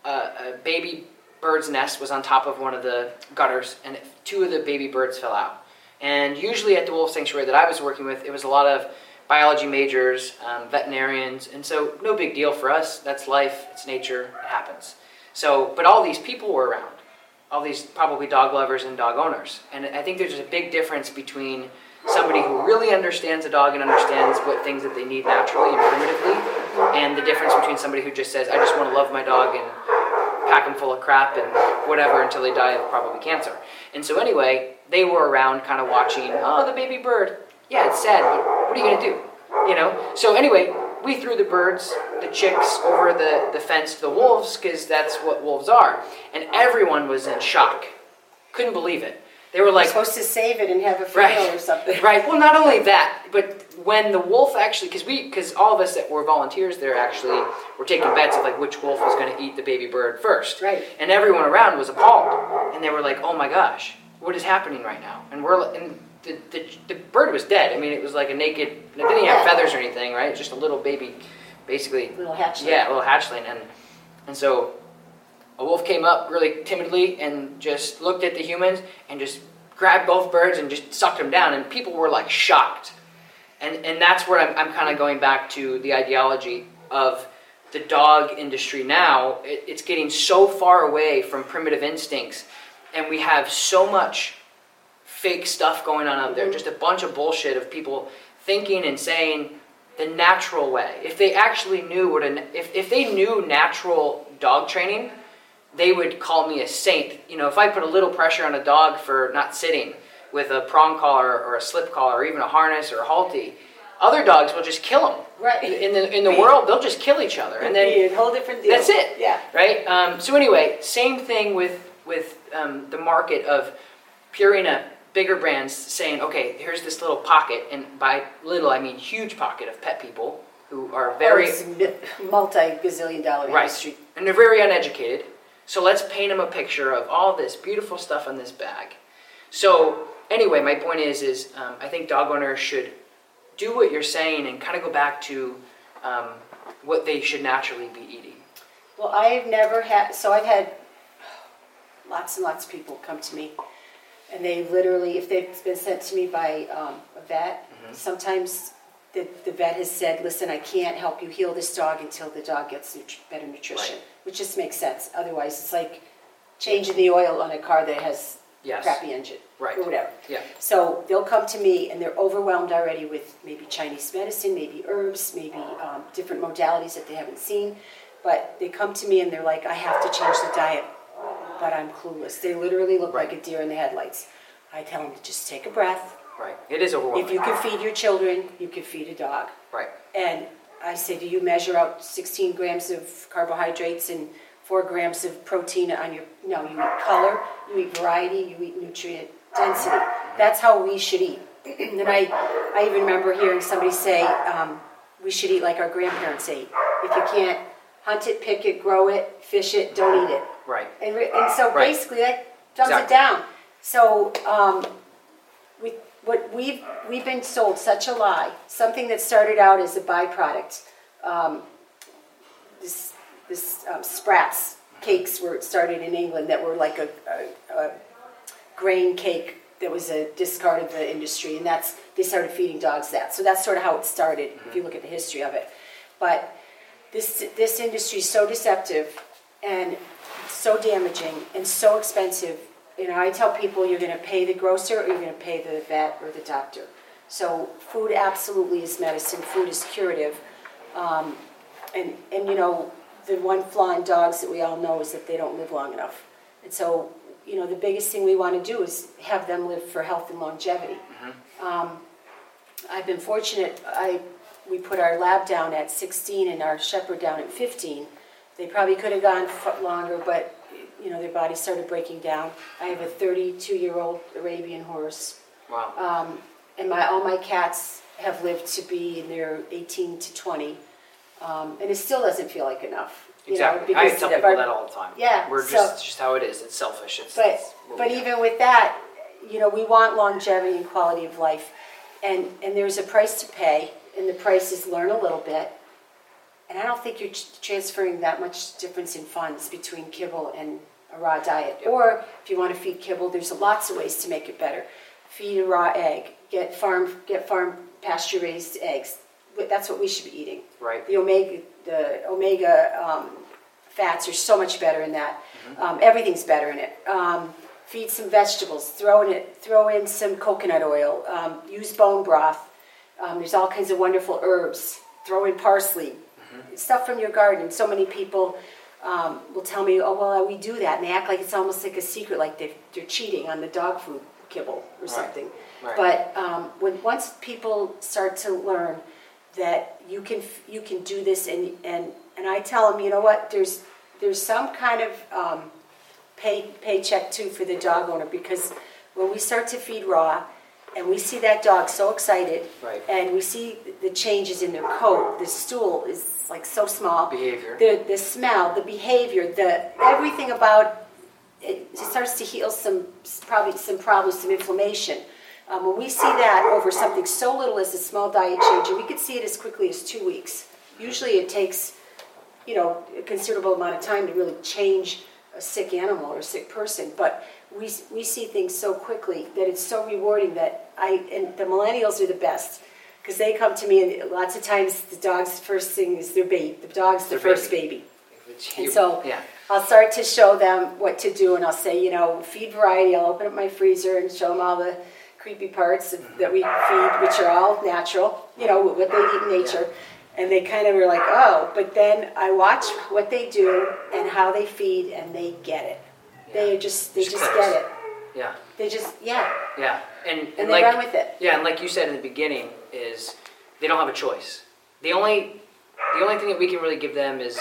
a baby bird's nest was on top of one of the gutters, and 2 of the baby birds fell out. And usually at the wolf sanctuary that I was working with, it was a lot of biology majors, veterinarians, and so no big deal for us. That's life, it's nature, it happens. So, but all these people were around, all these probably dog lovers and dog owners. And I think there's a big difference between somebody who really understands a dog and understands what things that they need naturally and primitively, and the difference between somebody who just says, I just want to love my dog and pack them full of crap and whatever until they die of probably cancer. And so anyway, they were around kind of watching, the baby bird. Yeah, it's sad, but what are you going to do? So anyway, we threw the birds, the chicks, over the fence to the wolves, because that's what wolves are. And everyone was in shock. Couldn't believe it. They were like, you're supposed to save it and have a funeral or something. Right. Well, not only that, but when the wolf actually, because all of us that were volunteers there actually were taking bets of like which wolf was going to eat the baby bird first. Right. And everyone around was appalled, and they were like, oh my gosh, what is happening right now? And the bird was dead. I mean, it was like a naked. It didn't have feathers or anything, right? It's just a little baby, basically. A little hatchling. Yeah, a little hatchling, and so. A wolf came up really timidly and just looked at the humans and just grabbed both birds and just sucked them down, and people were like shocked. And that's where I'm kind of going back to the ideology of the dog industry now. It's getting so far away from primitive instincts, and we have so much fake stuff going on out there, just a bunch of bullshit of people thinking and saying the natural way. If they actually knew if they knew natural dog training, they would call me a saint. If I put a little pressure on a dog for not sitting with a prong collar or a slip collar or even a harness or a halty, other dogs will just kill them. Right. In the world, they'll just kill each other. And then a whole different deal. That's it. Yeah. Right? So anyway, same thing with the market of Purina, bigger brands saying, okay, here's this little pocket, and by little I mean huge pocket of pet people who are very... multi-gazillion dollar industry. And they're very uneducated. So let's paint them a picture of all this beautiful stuff on this bag. So anyway, my point is I think dog owners should do what you're saying and kind of go back to what they should naturally be eating. Well, I've never had... So I've had lots and lots of people come to me. And they literally, if they've been sent to me by a vet, mm-hmm. sometimes the vet has said, listen, I can't help you heal this dog until the dog gets better nutrition, right. which just makes sense. Otherwise, it's like changing the oil on a car that has a crappy engine right. or whatever. Yeah. So they'll come to me, and they're overwhelmed already with maybe Chinese medicine, maybe herbs, maybe different modalities that they haven't seen. But they come to me, and they're like, I have to change the diet. But I'm clueless. They literally look right. like a deer in the headlights. I tell them to just take a breath. Right. It is overwhelming. If you can feed your children, you can feed a dog. Right. And I say, do you measure out 16 grams of carbohydrates and 4 grams of protein on your... No, you eat color, you eat variety, you eat nutrient density. That's how we should eat. And I even remember hearing somebody say, we should eat like our grandparents ate. If you can't hunt it, pick it, grow it, fish it, don't eat it. Right. And so right. basically that dumbs exactly. it down. So we've been sold such a lie. Something that started out as a byproduct. This Spratz cakes were started in England that were like a grain cake that was a discard of the industry, and that's they started feeding dogs that. So that's sort of how it started. Mm-hmm. If you look at the history of it, but this industry is so deceptive and so damaging and so expensive. You know, I tell people you're going to pay the grocer or you're going to pay the vet or the doctor. So food absolutely is medicine. Food is curative. And you know, the one flaw in dogs that we all know is that they don't live long enough. And so, you know, the biggest thing we want to do is have them live for health and longevity. Mm-hmm. I've been fortunate. We put our lab down at 16 and our shepherd down at 15. They probably could have gone longer, but you know their bodies started breaking down. I have a 32-year-old Arabian horse. Wow. And all my cats have lived to be in their 18 to 20, and it still doesn't feel like enough. Exactly. I tell people that all the time. Yeah. We're just how it is. It's selfish. But even with that, you know, we want longevity and quality of life, and there's a price to pay, and the price is learn a little bit. And I don't think you're transferring that much difference in funds between kibble and a raw diet. Yep. Or if you want to feed kibble, there's lots of ways to make it better. Feed a raw egg. Get farm pasture-raised eggs. That's what we should be eating. Right. The omega fats are so much better in that. Mm-hmm. Everything's better in it. Feed some vegetables. Throw in some coconut oil. Use bone broth. There's all kinds of wonderful herbs. Throw in parsley. Stuff from your garden. So many people will tell me, oh, well, we do that. And they act like it's almost like a secret, like they're cheating on the dog food kibble or something. Right. But once people start to learn that you can do this, and I tell them, you know what, there's some kind of paycheck, too, for the dog owner. Because when we start to feed raw, and we see that dog so excited, right. and we see the changes in their coat, the stool is like so small, behavior, the smell, the behavior, the everything about it, it starts to heal some problems, some inflammation. When we see that over something so little as a small diet change, and we could see it as quickly as 2 weeks. Usually it takes, you know, a considerable amount of time to really change a sick animal or a sick person, but we see things so quickly that it's so rewarding that and the millennials are the best because they come to me, and lots of times the dog's first thing is their baby. The dog's the first baby. And so I'll start to show them what to do, and I'll say, you know, feed variety. I'll open up my freezer and show them all the creepy parts that we feed, which are all natural, you know, what they eat in nature. Yeah. And they kind of were like, oh, but then I watch what they do and how they feed, and they get it. Yeah. They just get it. Yeah. Yeah. And they run with it. Yeah, and like you said in the beginning, is they don't have a choice. The only thing that we can really give them is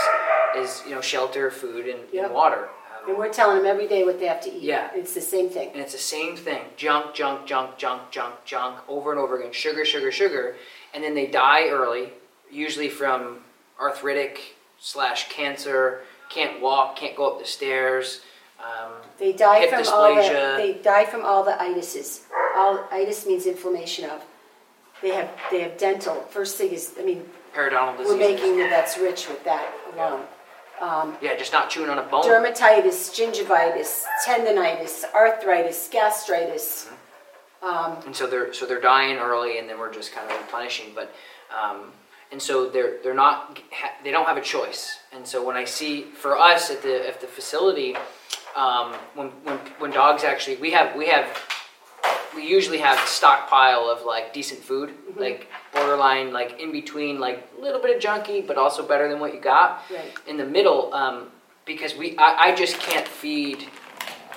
you know, shelter, food, and water. And we're telling them every day what they have to eat. Yeah. It's the same thing. And it's the same thing. Junk over and over again. Sugar. And then they die early. usually from arthritic / cancer, can't walk, can't go up the stairs. They die hip from dysplasia. They die from all the itises. All itis means inflammation of. They have dental. First thing is, periodontal disease. We're making the vets rich with that alone. Yeah. Just not chewing on a bone. Dermatitis, gingivitis, tendonitis, arthritis, gastritis. Mm-hmm. And so they're dying early, and then we're just kind of replenishing. But and so they're not, they don't have a choice. And so when I see for us at the facility, when dogs actually we usually have a stockpile of like decent food, mm-hmm. like borderline, like in between, like a little bit of junky, but also better than what you got. Right. In the middle, because I just can't feed.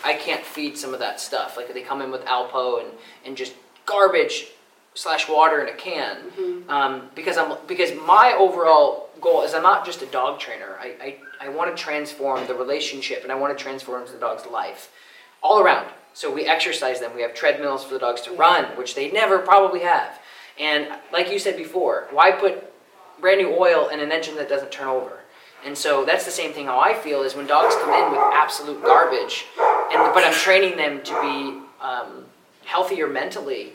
I can't feed some of that stuff. Like they come in with Alpo and just garbage / water in a can, mm-hmm. because my overall goal is I'm not just a dog trainer. I want to transform the relationship, and I want to transform the dog's life all around. So we exercise them. We have treadmills for the dogs to run, which they never probably have. And like you said before, why put brand new oil in an engine that doesn't turn over? And so that's the same thing how I feel is when dogs come in with absolute garbage, but I'm training them to be healthier mentally,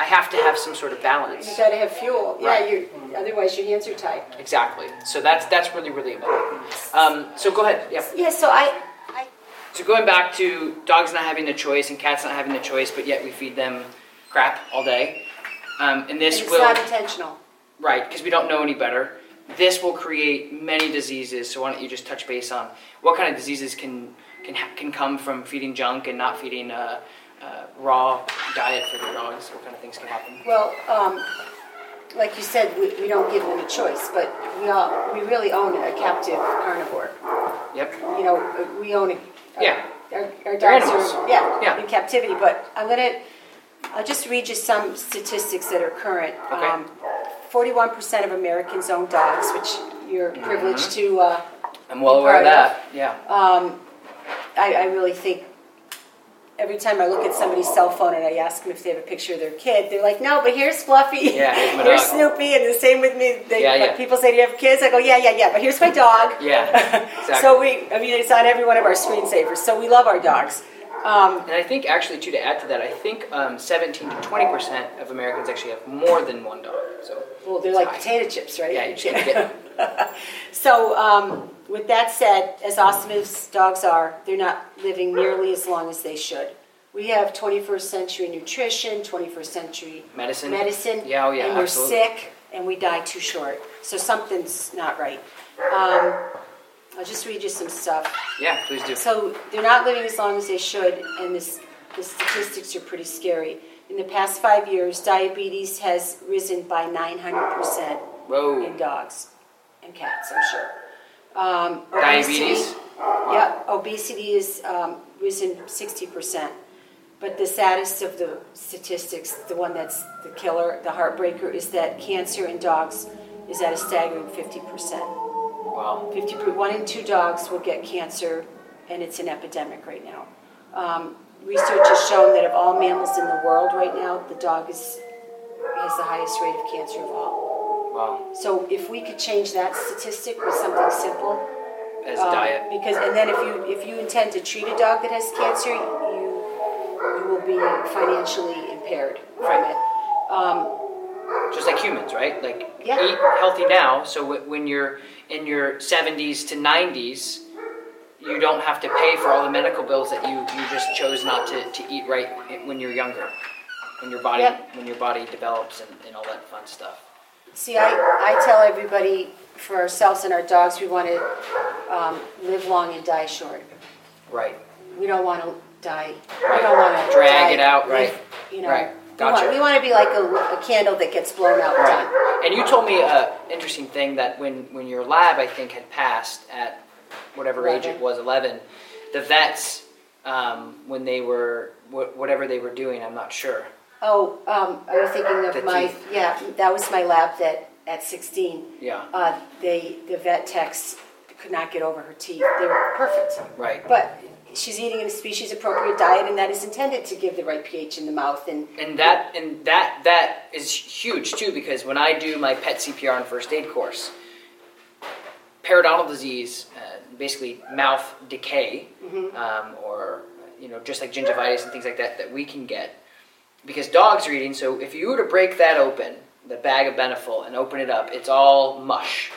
I have to have some sort of balance. You got to have fuel. Right. Yeah, otherwise your hands are tied. Exactly. So that's really, really important. So go ahead. Yep. Yeah, so So going back to dogs not having a choice and cats not having a choice, but yet we feed them crap all day. And it's not intentional. Right, because we don't know any better. This will create many diseases, so why don't you just touch base on what kind of diseases can come from feeding junk and not feeding raw diet for the dogs? What kind of things can happen? Well, like you said, we don't give them a choice, but we really own a captive carnivore. Yep. We own it. Yeah. Our dogs are in captivity, but I'll just read you some statistics that are current. Okay. 41% of Americans own dogs, which you're privileged to. I'm well aware of that. Yeah. I really think every time I look at somebody's cell phone and I ask them if they have a picture of their kid, they're like, "No, but here's Fluffy. Yeah, here's Snoopy," and the same with me. People say, "Do you have kids?" I go, "Yeah, but here's my dog." Yeah. Exactly. So it's on every one of our screensavers. So we love our dogs. And I think actually, too, to add to that, 17 to 20% of Americans actually have more than one dog. So they're like potato chips, right? Yeah, you should get them. So with that said, as awesome as dogs are, they're not living nearly as long as they should. We have 21st century nutrition, 21st century medicine. Yeah, and we're sick, and we die too short. So something's not right. I'll just read you some stuff. Yeah, please do. So they're not living as long as they should, and the statistics are pretty scary. In the past 5 years, diabetes has risen by 900% in dogs and cats, I'm sure. Diabetes? Wow. Yeah, obesity has risen 60%. But the saddest of the statistics, the one that's the killer, the heartbreaker, is that cancer in dogs is at a staggering 50%. Wow. 1 in 2 dogs will get cancer, and it's an epidemic right now. Research has shown that of all mammals in the world right now, the dog has the highest rate of cancer of all. Wow. So if we could change that statistic with something simple. As diet. Then if you intend to treat a dog that has cancer, you will be financially impaired from it. Just like humans, right? Eat healthy now, so when you're in your 70s to 90s, you don't have to pay for all the medical bills that you just chose not to eat right when you're younger, when your body develops and all that fun stuff. See, I tell everybody, for ourselves and our dogs, we want to live long and die short. Right. We don't want to die. Right. We don't want to drag it out. Right. Right. Gotcha. We want to be like a candle that gets blown out. Right. And you told me an interesting thing that when your lab, I think, had passed at whatever 11. Age it was, 11, the vets, when they were, whatever they were doing, I'm not sure. Oh, I was thinking of that was my lab that at 16. Yeah. The vet techs could not get over her teeth. They were perfect. Right. But she's eating in a species appropriate diet, and that is intended to give the right pH in the mouth. And that is huge too, because when I do my pet CPR and first aid course, periodontal disease, basically mouth decay, or just like gingivitis and things like that that we can get because dogs are eating. So if you were to break that open, the bag of Beneful, and open it up, it's all mush.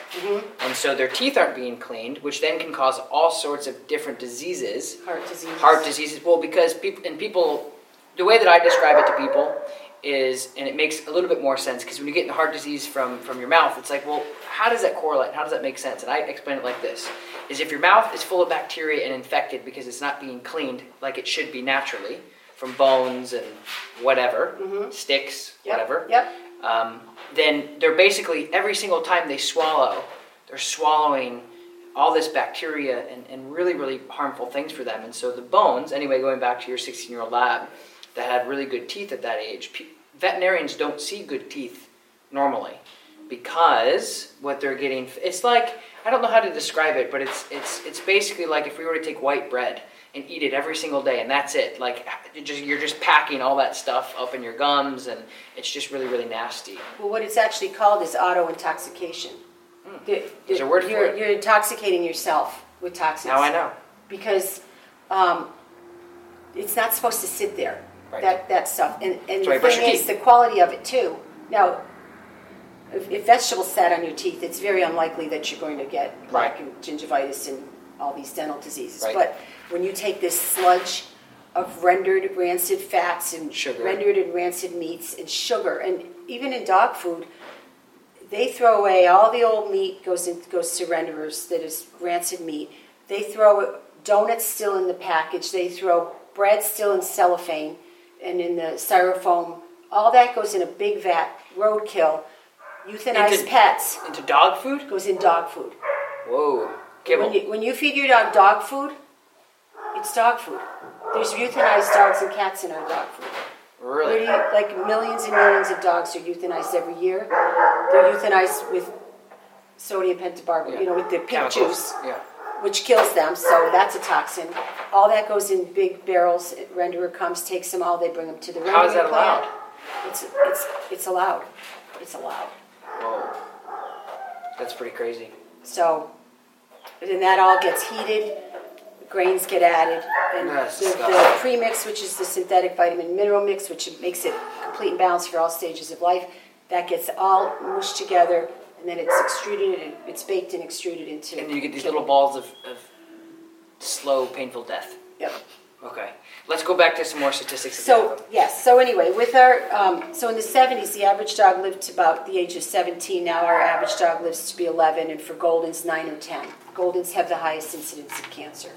And so their teeth aren't being cleaned, which then can cause all sorts of different diseases. Heart diseases. Well, because people, the way that I describe it to people is, and it makes a little bit more sense, because when you get into heart disease from your mouth, it's like, well, how does that correlate? And how does that make sense? And I explain it like this, is if your mouth is full of bacteria and infected because it's not being cleaned like it should be naturally, from bones and whatever, sticks, whatever. Then they're basically, every single time they swallow, they're swallowing all this bacteria and really, really harmful things for them. And so the bones, anyway, going back to your 16-year-old lab that had really good teeth at that age, veterinarians don't see good teeth normally because what they're getting, it's like, I don't know how to describe it, but it's basically like if we were to take white bread and eat it every single day, and that's it. Like, you're just packing all that stuff up in your gums, and it's just really, really nasty. Well, what it's actually called is auto-intoxication. There's a word for it. You're intoxicating yourself with toxins. Now I know. Because it's not supposed to sit there, right. that stuff. And the thing is, the quality of it, too. Now, if vegetables sat on your teeth, it's very unlikely that you're going to get plaque and gingivitis and all these dental diseases. Right. But when you take this sludge of rendered rancid fats and sugar, rendered and rancid meats and sugar, and even in dog food, they throw away all the old meat goes to renderers that is rancid meat. They throw donuts still in the package. They throw bread still in cellophane and in the styrofoam. All that goes in a big vat, roadkill, euthanized pets. Into dog food? Goes in dog food. Whoa. When you feed your dog dog food, it's dog food. There's euthanized dogs and cats in our dog food. Really? Millions and millions of dogs are euthanized every year. They're euthanized with sodium pentobarbital, with the pig juice, which kills them, so that's a toxin. All that goes in big barrels. Renderer comes, takes them all, they bring them to the rendering plant. How is that allowed? It's allowed. It's allowed. Whoa. That's pretty crazy. So... and that all gets heated, grains get added, and the premix, which is the synthetic vitamin mineral mix, which makes it complete and balanced for all stages of life, that gets all mushed together, and then it's extruded, and it's baked and extruded into... and then you get these little balls of slow, painful death. Yep. Okay. Let's go back to some more statistics. So, yes. So anyway, with our... so in the 70s, the average dog lived to about the age of 17. Now our average dog lives to be 11, and for Goldens, 9 or 10. Goldens have the highest incidence of cancer.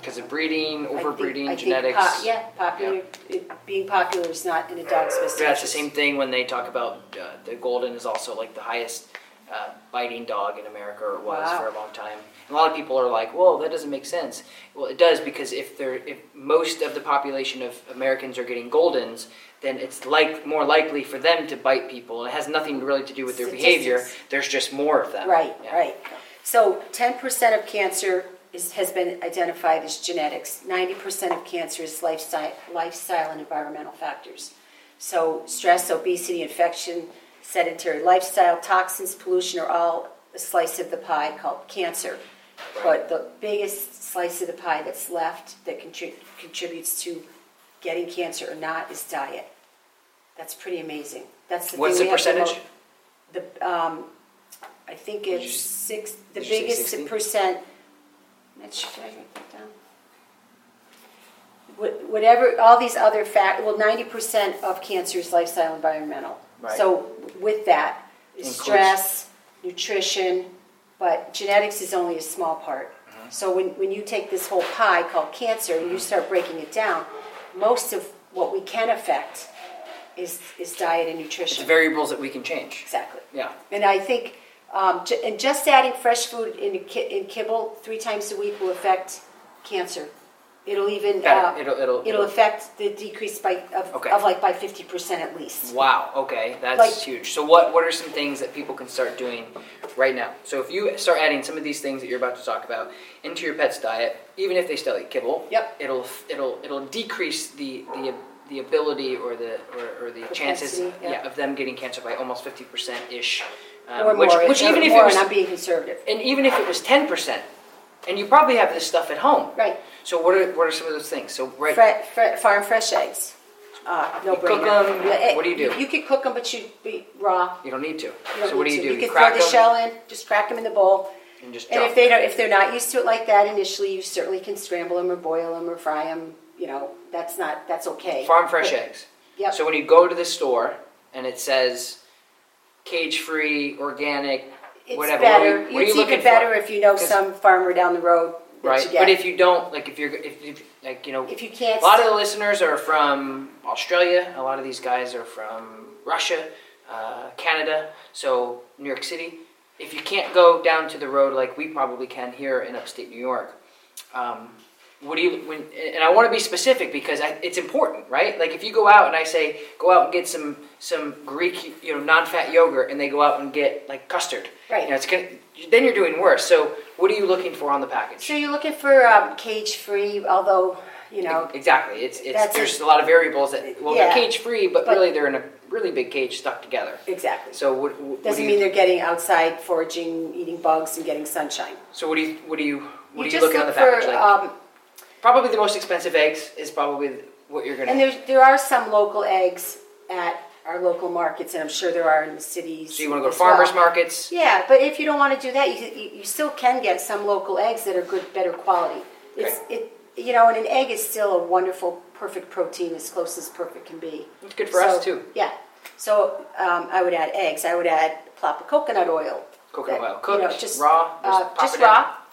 Because of breeding, overbreeding, genetics. Being popular is not in a dog's best interest. Yeah, it's the same thing when they talk about the Golden is also like the highest biting dog in America, or was for a long time. And a lot of people are like, "Whoa, that doesn't make sense." Well, it does, because if most of the population of Americans are getting Goldens, then it's more likely for them to bite people. And it has nothing really to do with their behavior. There's just more of them. Right, yeah. Right. So 10% of cancer has been identified as genetics. 90% of cancer is lifestyle and environmental factors. So stress, obesity, infection, sedentary lifestyle, toxins, pollution are all a slice of the pie called cancer. But the biggest slice of the pie that's left that contributes to getting cancer or not is diet. That's pretty amazing. What's the percentage? I think it's the biggest percent. Should I write that down? Whatever, all these other 90% of cancer is lifestyle, environmental. Right. So with that is stress, nutrition, but genetics is only a small part. So when you take this whole pie called cancer and you start breaking it down, most of what we can affect is diet and nutrition. It's the variables that we can change. Exactly. Yeah. And I think and just adding fresh food in kibble 3 times a week will affect cancer It'll even it'll affect the decrease by 50% at least. Wow. Okay, that's huge. So what are some things that people can start doing right now? So if you start adding some of these things that you're about to talk about into your pet's diet, even if they still eat kibble, it'll decrease the ability or the chances of them getting cancer by almost 50% ish. Or which, more. Which even if it was not being conservative, and even if it was 10%. And you probably have this stuff at home, right? So what are some of those things? So farm fresh eggs, no brainer. Cook them. What do you do? You could cook them, but you'd be raw. You don't need to. So what do you do? You could throw the shell in, just crack them in the bowl, and just. And if they're not used to it like that initially, you certainly can scramble them or boil them or fry them. You know that's okay. Farm fresh eggs. Yep. So when you go to the store and it says cage free, organic. It's whatever. Better. It's even better if you know some farmer down the road. Right. But if you don't, if you can't, a lot of the listeners are from Australia. A lot of these guys are from Russia, Canada, so New York City. If you can't go down to the road like we probably can here in upstate New York, and I want to be specific because it's important, right? Like if you go out and I say go out and get some Greek, non-fat yogurt, and they go out and get like custard, right? Then you're doing worse. So what are you looking for on the package? So you're looking for cage-free, although exactly. It's there's a lot of variables that they're cage-free, but really they're in a really big cage stuck together. Exactly. So what doesn't mean they're getting outside foraging, eating bugs, and getting sunshine. So what are you looking on the package? Probably the most expensive eggs is probably what you're going to. And there are some local eggs at our local markets, and I'm sure there are in the cities. So you want to go to farmers markets? Yeah, but if you don't want to do that, you still can get some local eggs that are good, better quality. Okay. And an egg is still a wonderful, perfect protein, as close as perfect can be. It's good for us too. Yeah. So I would add eggs. I would add a plop of coconut oil. Cooked, raw? Just raw.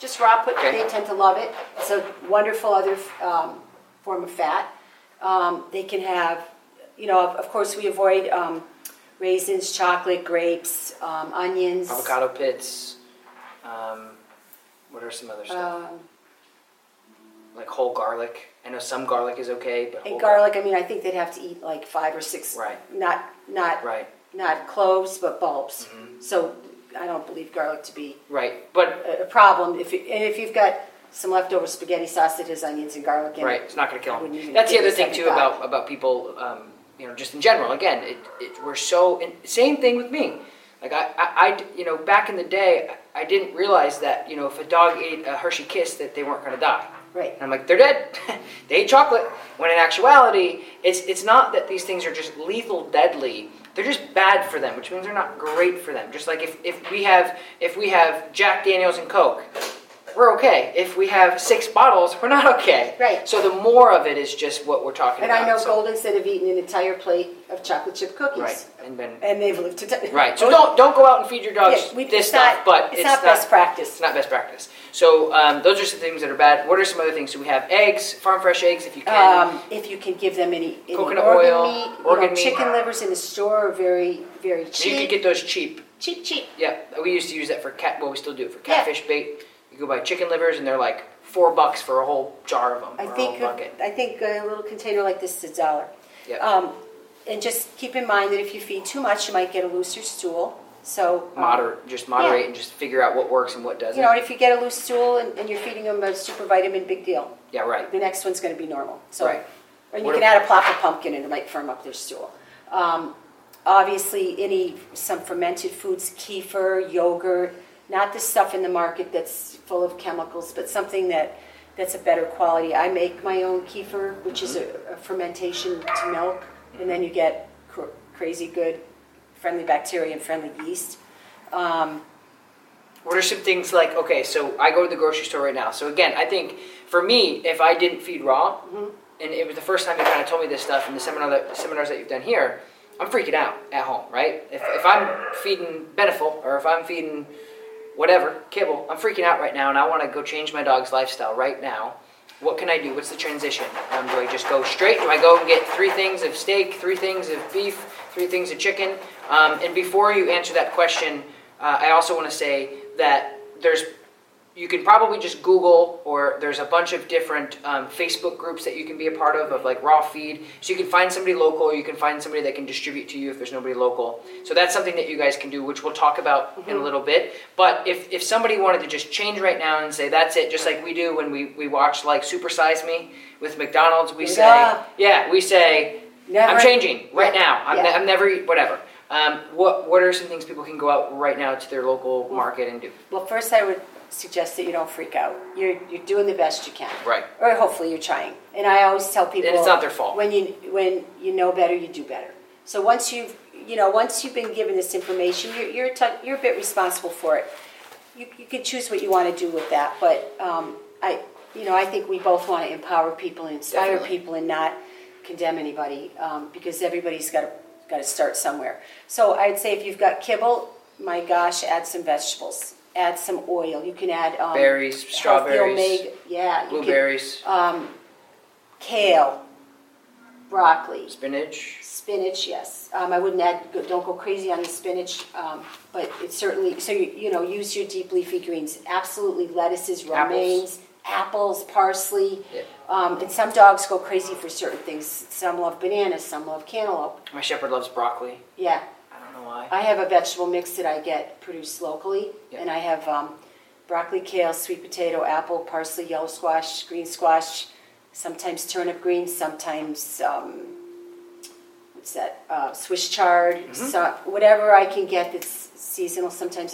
They tend to love it. It's a wonderful other form of fat. They can have, of course we avoid raisins, chocolate, grapes, onions. Avocado pits. What are some other stuff? Like whole garlic. I know some garlic is okay, but I think they'd have to eat like 5 or 6. Right. Not cloves, but bulbs. Mm-hmm. So I don't believe garlic to be a problem. If you've got some leftover spaghetti sauce that has onions and garlic in it, it's not going to kill them. That's the other thing too about people, just in general. Again, we're so. Same thing with me. Like I back in the day, I didn't realize that if a dog ate a Hershey Kiss that they weren't going to die. Right. And I'm like, they're dead. They ate chocolate. When in actuality, it's not that these things are just lethal, deadly. They're just bad for them, which means they're not great for them. Just like if we have Jack Daniels and Coke, we're okay. If we have 6 bottles, we're not okay. Right. So the more of it is just what we're talking about. And I know Goldens that have eaten an entire plate of chocolate chip cookies. Right. And they've lived to death. Right. So don't go out and feed your dogs stuff. But it's not best practice. It's not best practice. So those are some things that are bad. What are some other things? So we have eggs, farm fresh eggs, if you can. If you can give them any coconut oil, meat, chicken livers in the store are very, very cheap. So you can get those cheap. Cheap. Yeah, we used to use that for we still do it for catfish bait. You go buy chicken livers, and they're like $4 for a whole jar of them. I think a little container like this is $1. Yep. And just keep in mind that if you feed too much, you might get a looser stool. So moderate and just figure out what works and what doesn't. And if you get a loose stool and you're feeding them a super vitamin, big deal. Yeah, right. The next one's going to be normal. So, right. And you can add a plop of pumpkin, and it might firm up their stool. Obviously, some fermented foods, kefir, yogurt, not the stuff in the market that's full of chemicals, but something that's a better quality. I make my own kefir, which is a fermentation to milk, and then you get crazy good. Friendly bacteria and friendly yeast. What are some things like, so I go to the grocery store right now. So again, I think for me, if I didn't feed raw, and it was the first time you kind of told me this stuff in the seminars that you've done here, I'm freaking out at home, right? If I'm feeding Beneful or if I'm feeding whatever, kibble, I'm freaking out right now and I want to go change my dog's lifestyle right now. What can I do? What's the transition? Do I just go straight? Do I go and get 3 things of steak, 3 things of beef, 3 things of chicken? And before you answer that question, I also want to say that you can probably just Google, or there's a bunch of different Facebook groups that you can be a part of like raw feed. So you can find somebody local, you can find somebody that can distribute to you if there's nobody local. So that's something that you guys can do, which we'll talk about in a little bit. But if somebody wanted to just change right now and say, that's it, just like we do when we watch like Supersize Me with McDonald's, we say, never. I'm changing right now. I'm never, whatever. What are some things people can go out right now to their local market and do? Well, first I would suggest that you don't freak out. You're doing the best you can. Right. Or hopefully you're trying. And I always tell people, and it's not their fault. When you know better, you do better. So once you've been given this information, you're a bit responsible for it. You can choose what you want to do with that, but I think we both want to empower people and inspire people and not condemn anybody, because everybody's got to start somewhere. So I'd say if you've got kibble, my gosh, add some vegetables, add some oil. You can add berries, strawberries, blueberries, kale, broccoli, spinach. Yes, I wouldn't add. Don't go crazy on the spinach, but it's certainly. So you use your deep leafy greens. Absolutely, lettuces, romaines, apples, parsley, and some dogs go crazy for certain things. Some love bananas, some love cantaloupe. My shepherd loves broccoli. Yeah. I don't know why. I have a vegetable mix that I get produced locally, and I have broccoli, kale, sweet potato, apple, parsley, yellow squash, green squash, sometimes turnip greens, sometimes Swiss chard, so whatever I can get that's seasonal. And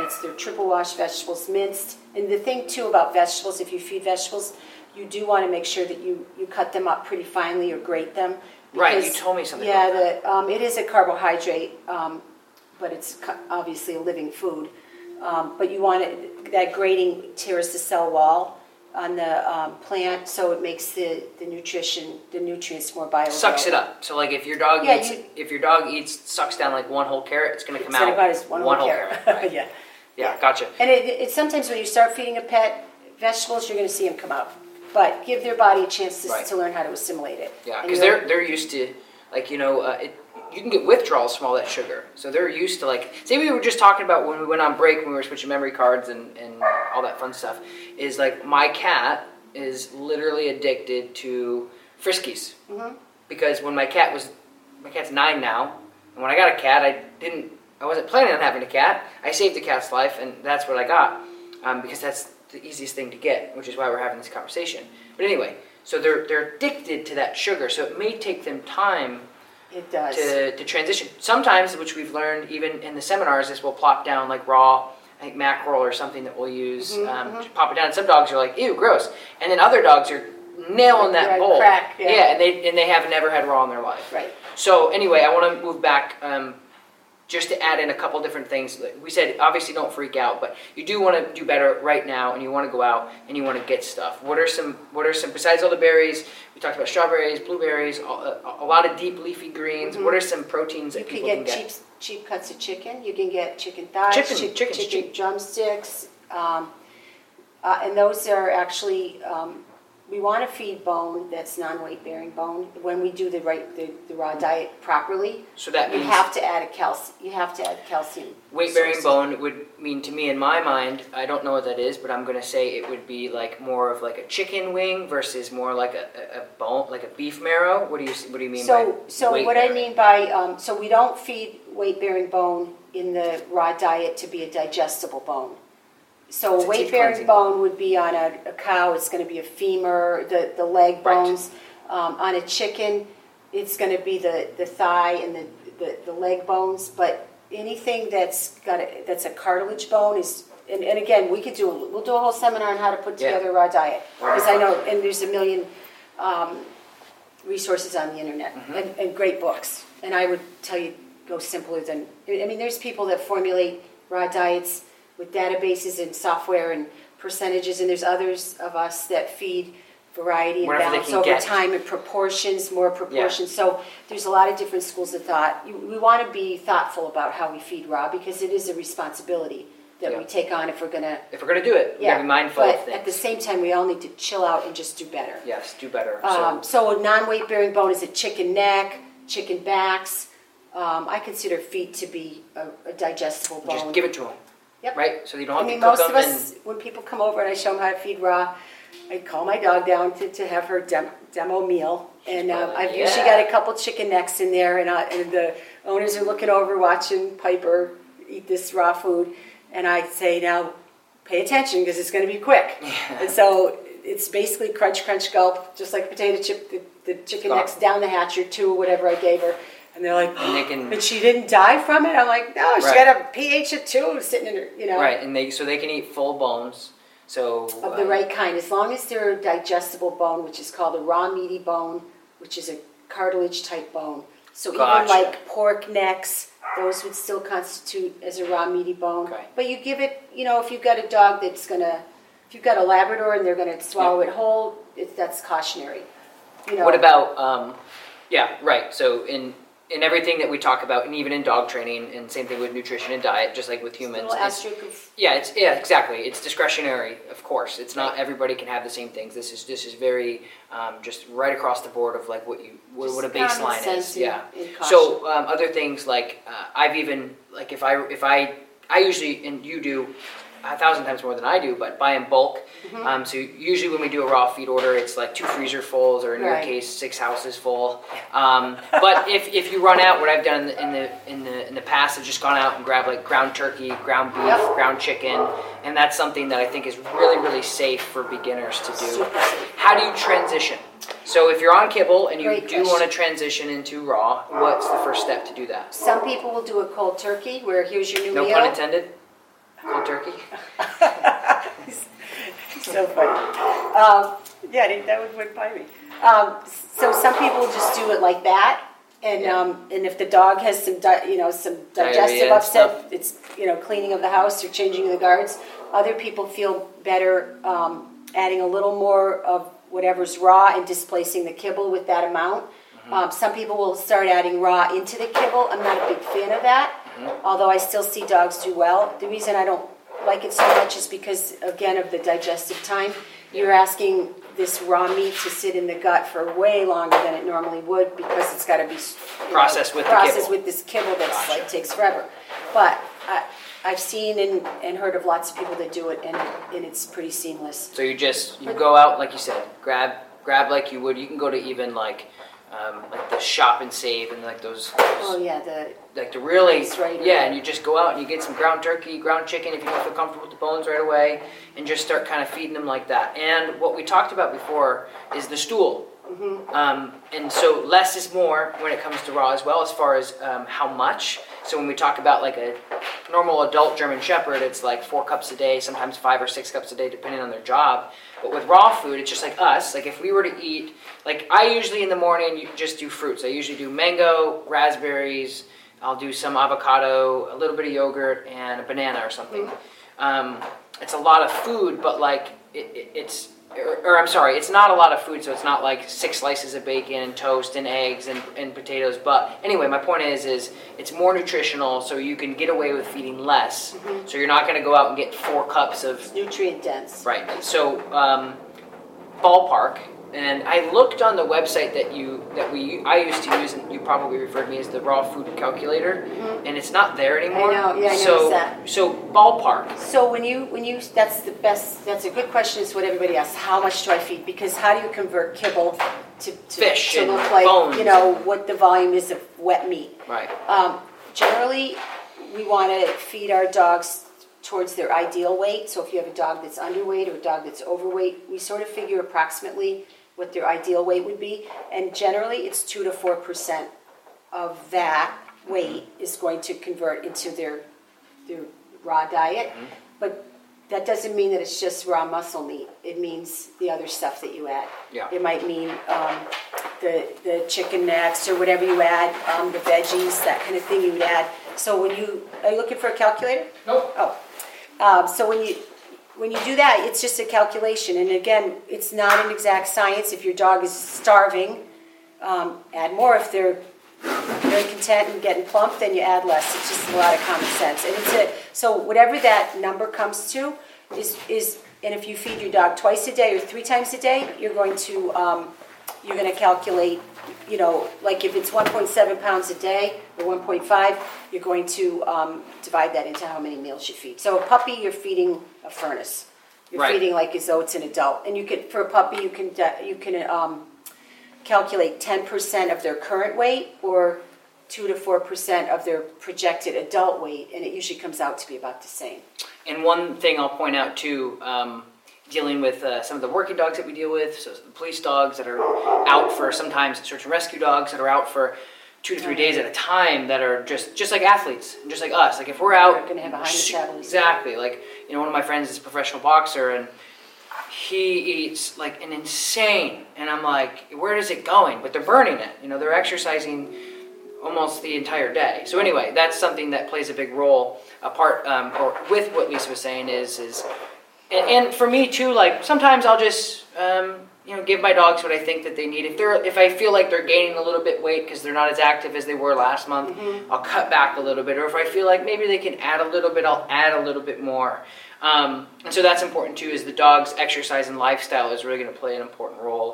it's their triple wash vegetables, minced. And the thing too about vegetables, if you feed vegetables, you do want to make sure that you cut them up pretty finely or grate them. Because, right, you told me something about that. Yeah, it is a carbohydrate, but it's obviously a living food. But you want it, that grating tears the cell wall on the plant, so it makes the nutrients more bioavailable. Sucks it up. So like if your dog sucks down like one whole carrot, it's going to come out about one whole carrot. Right? Yeah, gotcha. And it sometimes when you start feeding a pet vegetables, you're going to see them come out. But give their body a chance to learn how to assimilate it. Yeah, because they're used to, like, you can get withdrawals from all that sugar. So they're used to, like, say we were just talking about when we went on break, when we were switching memory cards and all that fun stuff, is like my cat is literally addicted to Friskies. Mm-hmm. Because when my cat's 9 now, and when I got a cat, I wasn't planning on having a cat. I saved the cat's life, and that's what I got, because that's the easiest thing to get, which is why we're having this conversation. But anyway, so they're addicted to that sugar, so it may take them time to transition. Sometimes, which we've learned even in the seminars, is we'll plop down like raw, I think mackerel or something that we'll use to pop it down. And some dogs are like, ew, gross. And then other dogs are nailing that bowl. Crack, and they have never had raw in their life. Right. So anyway, I want to move back just to add in a couple different things. We said, obviously don't freak out, but you do want to do better right now, and you want to go out and you want to get stuff. What are some, besides all the berries, we talked about strawberries, blueberries, a lot of deep leafy greens. Mm-hmm. What are some proteins that people can get? You can get cheap cuts of chicken. You can get chicken thighs, chicken drumsticks. And those are actually, we want to feed bone that's non-weight bearing bone when we do the raw diet properly. So that means you have to add calcium. Weight bearing bone would mean to me, in my mind, I don't know what that is, but I'm going to say it would be like more of like a chicken wing versus more like a bone, like a beef marrow. What do you mean by weight bearing? I mean by so we don't feed weight bearing bone in the raw diet to be a digestible bone. So a weight-bearing bone would be on a cow, it's going to be a femur, the leg bones. Right. On a chicken, it's going to be the thigh and the leg bones. But anything that's a cartilage bone is, and again, we'll do a whole seminar on how to put together a raw diet. Because I know, and there's a million resources on the internet and great books. And I would tell you, go simpler than, I mean, there's people that formulate raw diets with databases and software and percentages, and there's others of us that feed variety and balance over time and proportions. Yeah. So there's a lot of different schools of thought. We want to be thoughtful about how we feed raw, because it is a responsibility that we take on if we're gonna do it. Yeah, we gotta be mindful of things. At the same time, we all need to chill out and just do better. Yes, do better. So a non-weight bearing bone is a chicken neck, chicken backs. I consider feet to be a digestible bone. Just give it to them. Yep. Right? So you don't have to cook them. I mean, most of us, when people come over and I show them how to feed raw, I call my dog down to have her demo meal. And I've usually got a couple chicken necks in there, and the owners are looking over, watching Piper eat this raw food. And I say, now, pay attention because it's going to be quick. Yeah. And so it's basically crunch, crunch, gulp, just like potato chip, the chicken necks down the hatch or two or whatever I gave her. And they're like, but she didn't die from it? I'm like, no, she got a pH of 2 sitting in her, you know. Right, and they can eat full bones. So of the right kind, as long as they're a digestible bone, which is called a raw meaty bone, which is a cartilage-type bone. So even like pork necks, those would still constitute as a raw meaty bone. Okay. But you give it, you know, if you've got a dog that's going to, if you've got a Labrador and they're going to swallow it whole, that's cautionary. You know. What about, so in everything that we talk about, and even in dog training, and same thing with nutrition and diet, just like with humans. It's a little asterisk of... Yeah, exactly. It's discretionary, of course. It's not everybody can have the same things. This is very just right across the board of like what a baseline is. Yeah. So other things like I've even like if I usually, and you do 1,000 times more than I do, but buy in bulk. Mm-hmm. So usually when we do a raw feed order, it's like 2 freezer fulls, or in your case, 6 houses full. But if you run out, what I've done in the past is just gone out and grabbed like ground turkey, ground beef, ground chicken, and that's something that I think is really, really safe for beginners to do. How do you transition? So if you're on kibble and you want to transition into raw, what's the first step to do that? Some people will do a cold turkey, where here's your new meal. No pun intended. Cold turkey. So funny. That would win by me. So some people just do it like that, and if the dog has some digestive upset, it's cleaning of the house or changing the guards. Other people feel better adding a little more of whatever's raw and displacing the kibble with that amount. Mm-hmm. Some people will start adding raw into the kibble. I'm not a big fan of that. Although I still see dogs do well. The reason I don't like it so much is because, again, of the digestive time. You're asking this raw meat to sit in the gut for way longer than it normally would, because it's got to be processed with this kibble that takes forever. But I've seen and heard of lots of people that do it, and it's pretty seamless. So you go out, like you said, grab like you would. You can go to even like... like the shop and save, and like those and you just go out and you get some ground turkey, ground chicken if you don't feel comfortable with the bones right away, and just start kind of feeding them like that. And what we talked about before is the stool. Mm-hmm. And so less is more when it comes to raw as well, as far as how much. So when we talk about like a normal adult German Shepherd, it's like 4 cups a day, sometimes 5 or 6 cups a day, depending on their job. But with raw food, it's just like us. Like if we were to eat, like I usually in the morning you just do fruits. I usually do mango, raspberries. I'll do some avocado, a little bit of yogurt, and a banana or something. Mm-hmm. It's a lot of food, but like it's not a lot of food, so it's not like 6 slices of bacon and toast and eggs and potatoes. But anyway, my point is it's more nutritional, so you can get away with feeding less. Mm-hmm. So you're not going to go out and get 4 cups of... It's nutrient dense. Right. So ballpark, and I looked on the website that I used to use, and you probably referred me as the raw food calculator, mm-hmm. and it's not there anymore. I know. Yeah, I noticed that. So ballpark. So when you that's a good question. Is what everybody asks. How much do I feed? Because how do you convert kibble to fish to look like bones, what the volume is of wet meat? Right. Generally, we want to feed our dogs towards their ideal weight. So if you have a dog that's underweight or a dog that's overweight, we sort of figure approximately what their ideal weight would be, and generally it's 2 to 4% of that weight is going to convert into their raw diet. Mm-hmm. But that doesn't mean that it's just raw muscle meat. It means the other stuff that you add. Yeah. It might mean the chicken necks or whatever you add, the veggies, that kind of thing you would add. So are you looking for a calculator? Nope. Oh. So when you do that, it's just a calculation. And again, it's not an exact science. If your dog is starving, add more. If they're very content and getting plump, then you add less. It's just a lot of common sense. And so whatever that number comes to is, and if you feed your dog twice a day or 3 times a day, you're going to calculate you know, like if it's 1.7 pounds a day or 1.5, you're going to divide that into how many meals you feed. So a puppy, you're feeding a furnace. You're right. feeding like as though it's an adult. And you can, for a puppy, you can calculate 10% of their current weight or 2 to 4% of their projected adult weight, and it usually comes out to be about the same. And one thing I'll point out, too, dealing with some of the working dogs that we deal with, so the police dogs that are out for sometimes search and rescue dogs that are out for 2 to 3 days at a time that are just like athletes, just like us. Like if we're out... We're going to have a high metabolism. Exactly. Like, you know, one of my friends is a professional boxer, and he eats like an insane... And I'm like, where is it going? But they're burning it. You know, they're exercising... almost the entire day. So anyway, that's something that plays a big role apart with what Lisa was saying is and for me too, like sometimes I'll just you know, give my dogs what I think that they need. If I feel like they're gaining a little bit weight because they're not as active as they were last month, mm-hmm. I'll cut back a little bit. Or if I feel like maybe they can add a little bit, I'll add a little bit more. And so that's important too, is the dog's exercise and lifestyle is really going to play an important role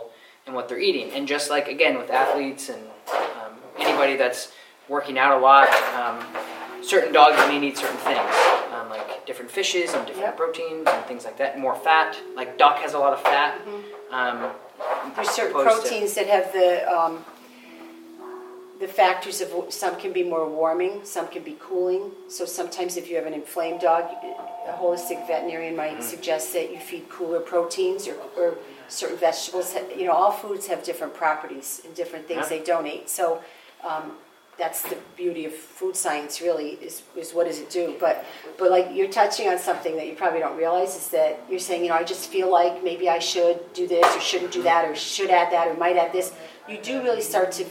in what they're eating. And just like, again, with athletes and anybody that's working out a lot, certain dogs may need certain things, like different fishes and different yep. proteins and things like that, more fat. Like duck has a lot of fat. Mm-hmm. There's certain proteins that have the factors of some can be more warming, some can be cooling. So sometimes if you have an inflamed dog, a holistic veterinarian might mm-hmm. suggest that you feed cooler proteins or certain vegetables. You know, all foods have different properties and different things yeah. they donate. So. That's the beauty of food science, really, is what does it do? But like you're touching on something that you probably don't realize is that you're saying, you know, I just feel like maybe I should do this or shouldn't do that or should add that or might add this. You do really start to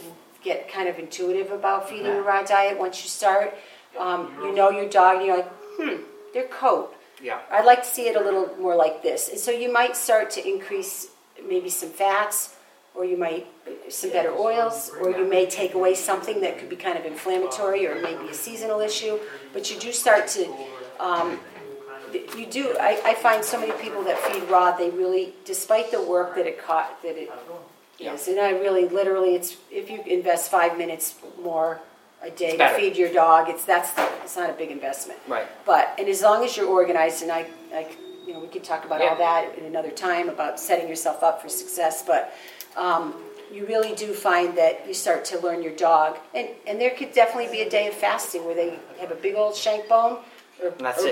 get kind of intuitive about feeding a raw diet once you start. You know your dog, and you're like, their coat. Yeah. I'd like to see it a little more like this. And so you might start to increase maybe some fats, or you might some better oils, or you may take away something that could be kind of inflammatory or maybe a seasonal issue. But you do start to, I find so many people that feed raw, they really, despite the work that it is, and I really, literally, it's if you invest 5 minutes more a day to feed your dog, it's not a big investment. Right. But, and as long as you're organized, and I you know, we could talk about all that in another time about setting yourself up for success, but... you really do find that you start to learn your dog. And there could definitely be a day of fasting where they have a big old shank bone or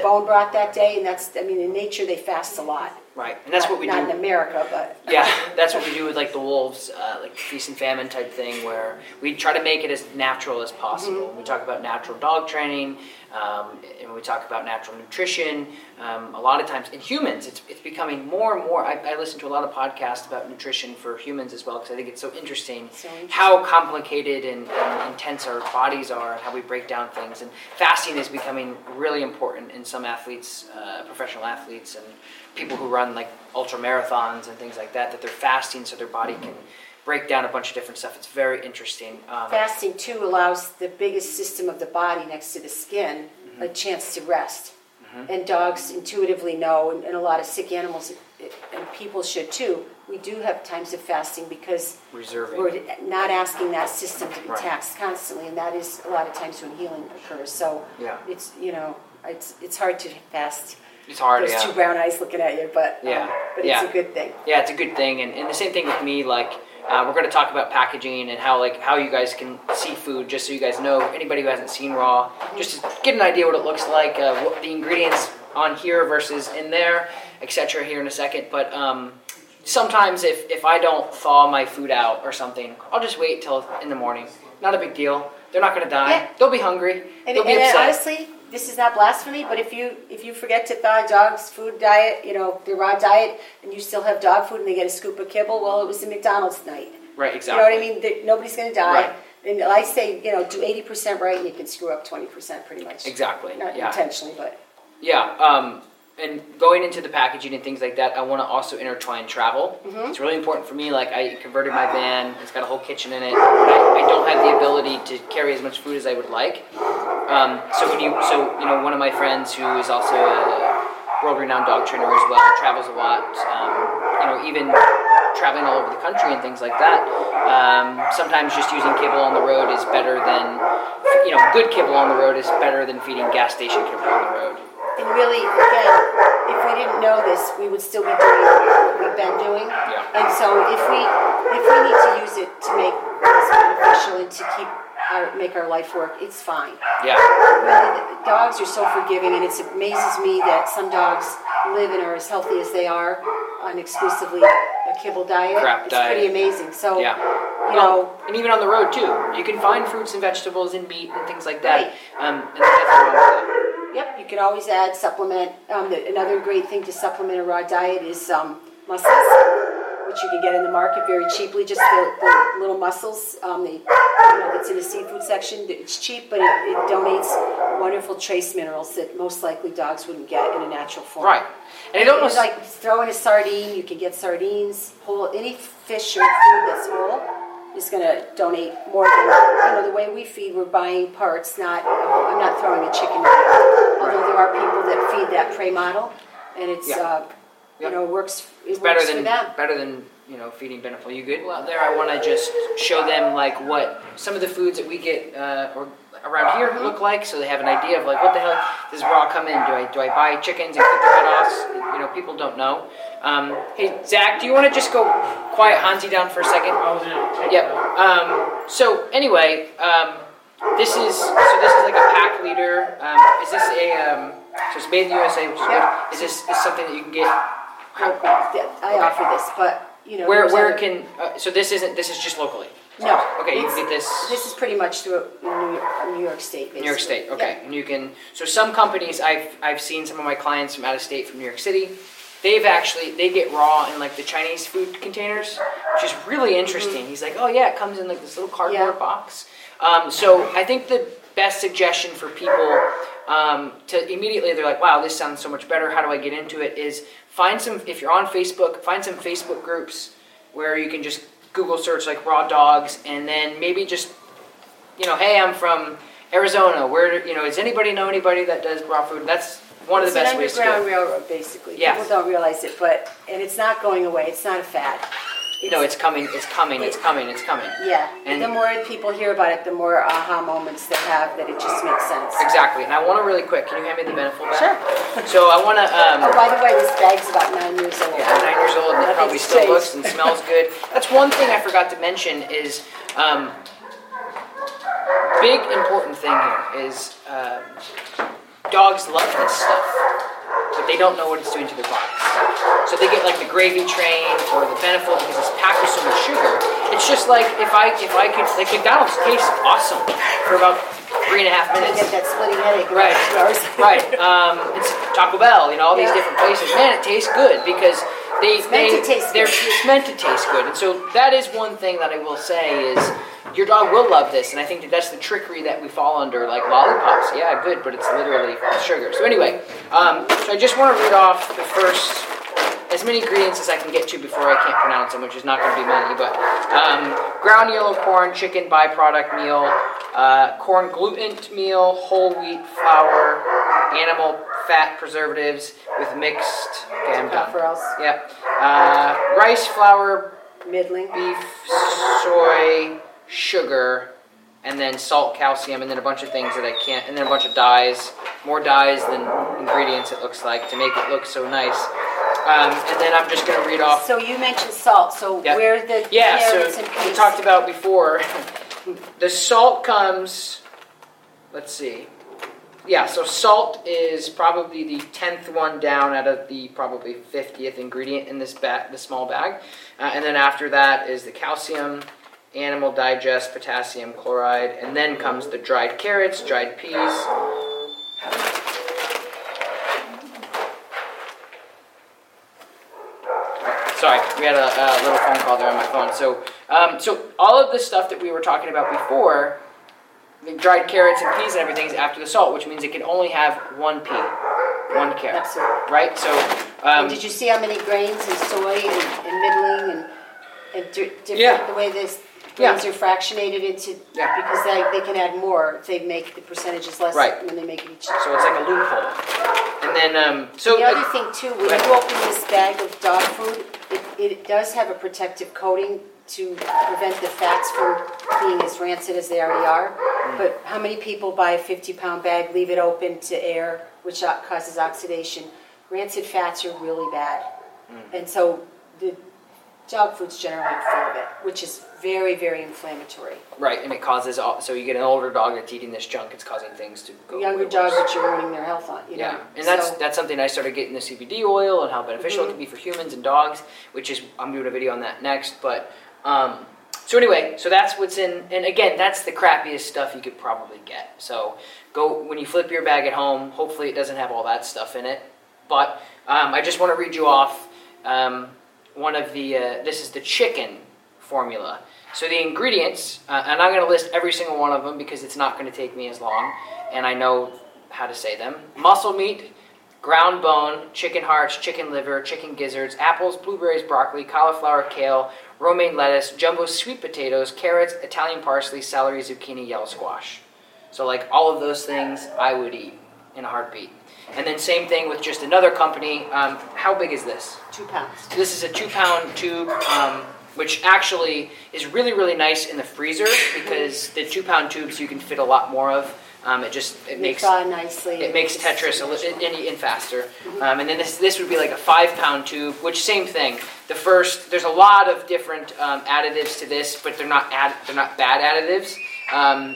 bone broth that day. And that's, I mean, in nature, they fast a lot. Right. And that's what we do. Not in America, but. Yeah, that's what we do with, like, the wolves, like feast and famine type thing where we try to make it as natural as possible. Mm-hmm. We talk about natural dog training and we talk about natural nutrition. A lot of times in humans, it's becoming more and more. I listen to a lot of podcasts about nutrition for humans as well because I think it's so interesting, how complicated and intense our bodies are and how we break down things. And fasting is becoming really important in some athletes, professional athletes and people who run like ultra marathons and things like that, that they're fasting so their body can break down a bunch of different stuff. It's very interesting. Fasting too allows the biggest system of the body next to the skin mm-hmm. a chance to rest. Mm-hmm. And dogs intuitively know, and a lot of sick animals and people should too, we do have times of fasting because we're not asking that system to be taxed constantly, and that is a lot of times when healing occurs. So it's, you know, it's hard to fast. It's hard, There's two brown eyes looking at you, but it's a good thing. Yeah, it's a good thing. And the same thing with me, like, we're going to talk about packaging and how you guys can see food, just so you guys know, anybody who hasn't seen raw, just to get an idea what it looks like, what the ingredients on here versus in there, etc. here in a second. But sometimes if I don't thaw my food out or something, I'll just wait till in the morning. Not a big deal. They're not going to die. Yeah. They'll be hungry. They'll be upset. Honestly, this is not blasphemy, but if you forget to thaw a dog's food diet, you know, their raw diet, and you still have dog food and they get a scoop of kibble, well, it was the McDonald's night. Right, exactly. You know what I mean? Nobody's going to die. Right. And I say, you know, do 80% right and you can screw up 20% pretty much. Exactly. Not intentionally, but... Yeah, and going into the packaging and things like that, I want to also intertwine travel. Mm-hmm. It's really important for me. Like, I converted my van. It's got a whole kitchen in it. I don't have the ability to carry as much food as I would like. So you know, one of my friends who is also a world-renowned dog trainer as well, travels a lot. You know, even traveling all over the country and things like that, sometimes just using cable on the road is better than, you know, good cable on the road is better than feeding gas station cable on the road. And really, again, if we didn't know this, we would still be doing what we've been doing. Yeah. And so if we need to use it to make this beneficial and to keep make our life work, it's fine. Yeah. Really, dogs are so forgiving, and it amazes me that some dogs live and are as healthy as they are on exclusively a kibble diet. Crap diet. Pretty amazing. So, yeah. you know. And even on the road, too. You can find fruits and vegetables and meat and things like that. Right. And that's Yep, you can always add, supplement. Another great thing to supplement a raw diet is mussels, which you can get in the market very cheaply. Just the little mussels that's in the seafood section. It's cheap, but it donates wonderful trace minerals that most likely dogs wouldn't get in a natural form. Right. And it almost... like throw in a sardine. You can get sardines, whole, any fish or food that's whole. Is going to donate more than, the way we feed, we're buying parts, I'm not throwing a chicken out, although there are people that feed that prey model, and it's, works, works for them. Better than, feeding Beneful. You good? Well, there I want to just show them, what some of the foods that we get around here look like, so they have an idea of, what the hell, this is where I'll come in. Do I buy chickens and cut the head off? People don't know. Hey, Zach, do you want to just go quiet Hansi down for a second? Yep. This is like a pack leader. Is this so it's made in the USA, which is good. Is this something that you can get? I offer this, but, Where can, so this is just locally? No. Okay, you can get this. This is pretty much through New York State, basically. New York State, okay. Yeah. And you can, so some companies, I've seen some of my clients from out of state, from New York City, they get raw in the Chinese food containers, which is really interesting. Mm-hmm. He's like, oh yeah, it comes in this little cardboard box. So I think the best suggestion for people to immediately, they're like, wow, this sounds so much better, how do I get into it, is if you're on Facebook, find some Facebook groups where you can just Google search raw dogs, and then maybe just, hey, I'm from Arizona. Where, does anybody know anybody that does raw food? That's one of the best ways to do it. It's an underground railroad, basically. Yes. People don't realize it, and it's not going away. It's not a fad. It's coming. Yeah. And the more people hear about it, the more aha moments they have that it just makes sense. Exactly. And I want to really quick, can you hand me the Beneful bag? Sure. So I want to... oh, by the way, this bag's about 9 years old. Yeah, 9 years old, and it probably still looks and smells good. That's one thing I forgot to mention is... big important thing here is dogs love this stuff, but they don't know what it's doing to their bodies. So they get the gravy train or the Beneful because it's packed with so much sugar. It's just if I could, McDonald's tastes awesome for about 3.5 minutes. You get that splitting headache. Right. 2 hours. Right. It's Taco Bell, all these different places. Man, it tastes good because it's meant to taste good. And so that is one thing that I will say is your dog will love this, and I think that's the trickery that we fall under, lollipops. Yeah, good, but it's literally sugar. So anyway, so I just want to read off the first, as many ingredients as I can get to before I can't pronounce them, which is not going to be many, but ground yellow corn, chicken byproduct meal, corn gluten meal, whole wheat flour, animal fat preservatives with mixed... Okay, I'm done. Yep. Rice flour, middling, beef, soy... sugar, and then salt, calcium, and then a bunch of things that I can't, and then a bunch of dyes, more dyes than ingredients it looks like to make it look so nice. And then I'm just going to read off. So you mentioned salt, so where the... Yeah, so we talked about before, the salt comes, let's see. Yeah, so salt is probably the 10th one down out of the probably 50th ingredient in this small bag. And then after that is the calcium, animal digest, potassium chloride, and then comes the dried carrots, dried peas. Sorry, we had a little phone call there on my phone. So all of the stuff that we were talking about before, the dried carrots and peas and everything is after the salt, which means it can only have one pea, one carrot. Absolutely. Right? So, and did you see how many grains and soy and middling and different the way this... Grains are fractionated into because they can add more if they make the percentages less when they make each. So it's like a loophole. And then so the other thing too, when you open this bag of dog food, It does have a protective coating to prevent the fats from being as rancid as they already are. Mm. But how many people buy a 50-pound bag, leave it open to air, which causes oxidation? Rancid fats are really bad. Mm. And so the dog food's generally full of it, which is very, very inflammatory. Right, and it causes, so you get an older dog that's eating this junk, it's causing things to go younger dogs that you're ruining their health on, you know? Yeah, and that's something I started getting the CBD oil and how beneficial it can be for humans and dogs, which is, I'm doing a video on that next, but, so anyway, so that's what's in, and again, that's the crappiest stuff you could probably get. So go, when you flip your bag at home, hopefully it doesn't have all that stuff in it, but I just want to read you off one of the, this is the chicken formula. So the ingredients, and I'm going to list every single one of them because it's not going to take me as long, and I know how to say them. Muscle meat, ground bone, chicken hearts, chicken liver, chicken gizzards, apples, blueberries, broccoli, cauliflower, kale, romaine lettuce, jumbo sweet potatoes, carrots, Italian parsley, celery, zucchini, yellow squash. So like all of those things I would eat in a heartbeat. And then same thing with just another company. How big is this? 2 pounds. This is a 2-pound tube, which actually is really, really nice in the freezer because the 2-pound tubes you can fit a lot more of. It makes Tetris a little and faster. And then this would be like a 5-pound tube, which same thing. The first, there's a lot of different additives to this, but they're not bad additives.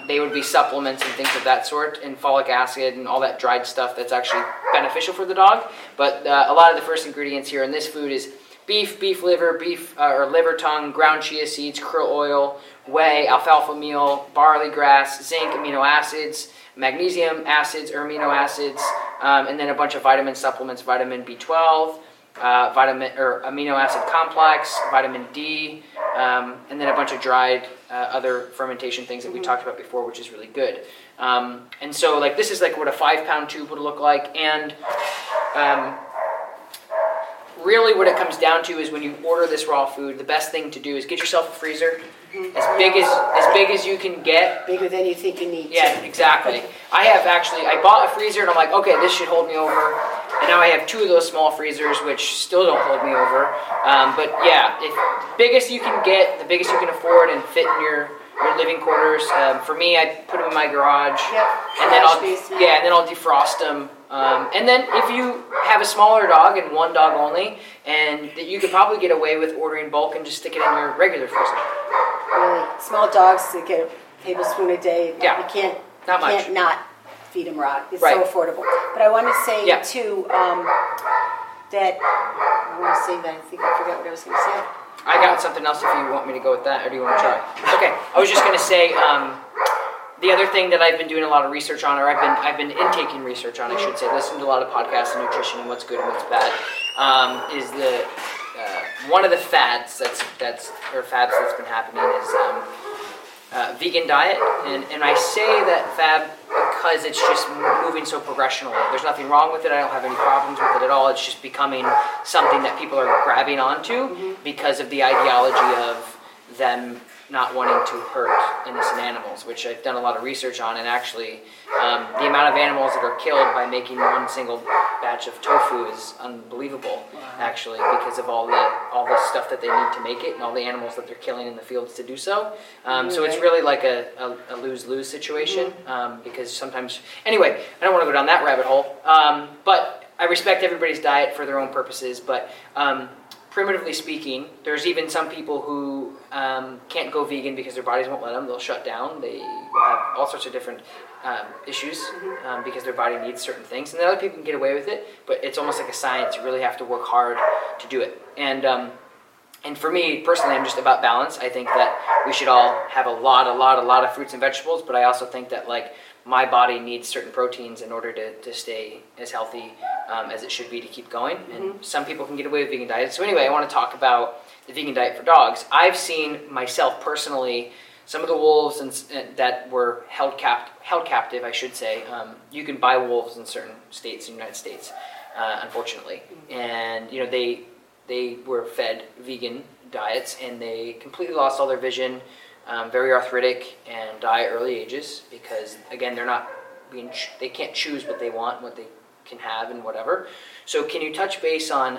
They would be supplements and things of that sort, and folic acid and all that dried stuff that's actually beneficial for the dog. But a lot of the first ingredients here in this food is beef liver tongue, ground chia seeds, krill oil, whey, alfalfa meal, barley grass, zinc, amino acids, magnesium acids or amino acids, and then a bunch of vitamin supplements, vitamin B12, amino acid complex, vitamin D, and then a bunch of dried other fermentation things that we talked about before, which is really good. And so like this is like what a 5-pound tube would look like, and really what it comes down to is when you order this raw food, the best thing to do is get yourself a freezer as big as you can get. Bigger than you think you need. Yeah, exactly. I bought a freezer and I'm like, okay, this should hold me over. And now I have 2 of those small freezers, which still don't hold me over. But yeah, biggest you can get, the biggest you can afford and fit in your living quarters. For me, I put them in my garage. Yep. And then I'll defrost them. And then if you have a smaller dog and one dog only, and that you could probably get away with ordering bulk and just stick it in your regular freezer. Really, small dogs, they get a tablespoon a day. Yeah. You can't not feed them raw. It's right. So affordable. But I want to say too I think I forgot what I was going to say. I got something else if you want me to go with that, or do you want to try? Okay, I was just going to say. The other thing that I've been doing a lot of research on, or I've been intaking research on, I should say, listening to a lot of podcasts on nutrition and what's good and what's bad, is the one of the fads that's been happening is vegan diet, and I say that fad because it's just moving so progressionally. There's nothing wrong with it. I don't have any problems with it at all. It's just becoming something that people are grabbing onto because of the ideology of them not wanting to hurt innocent animals, which I've done a lot of research on, and actually the amount of animals that are killed by making one single batch of tofu is unbelievable, actually, because of all the stuff that they need to make it and all the animals that they're killing in the fields to do so. So it's really like a lose-lose situation because sometimes... Anyway, I don't want to go down that rabbit hole, but I respect everybody's diet for their own purposes, but... primitively speaking, there's even some people who can't go vegan because their bodies won't let them. They'll shut down. They have all sorts of different issues because their body needs certain things. And then other people can get away with it, but it's almost like a science. You really have to work hard to do it. And for me, personally, I'm just about balance. I think that we should all have a lot of fruits and vegetables, but I also think that, like, my body needs certain proteins in order to stay as healthy as it should be to keep going. And some people can get away with vegan diets. So anyway, I want to talk about the vegan diet for dogs. I've seen myself personally, some of the wolves and that were held captive, I should say. You can buy wolves in certain states in the United States, unfortunately. And you know they were fed vegan diets and they completely lost all their vision. Very arthritic and die at early ages because, again, they're not being they can't choose what they want, what they can have, and whatever. So, can you touch base on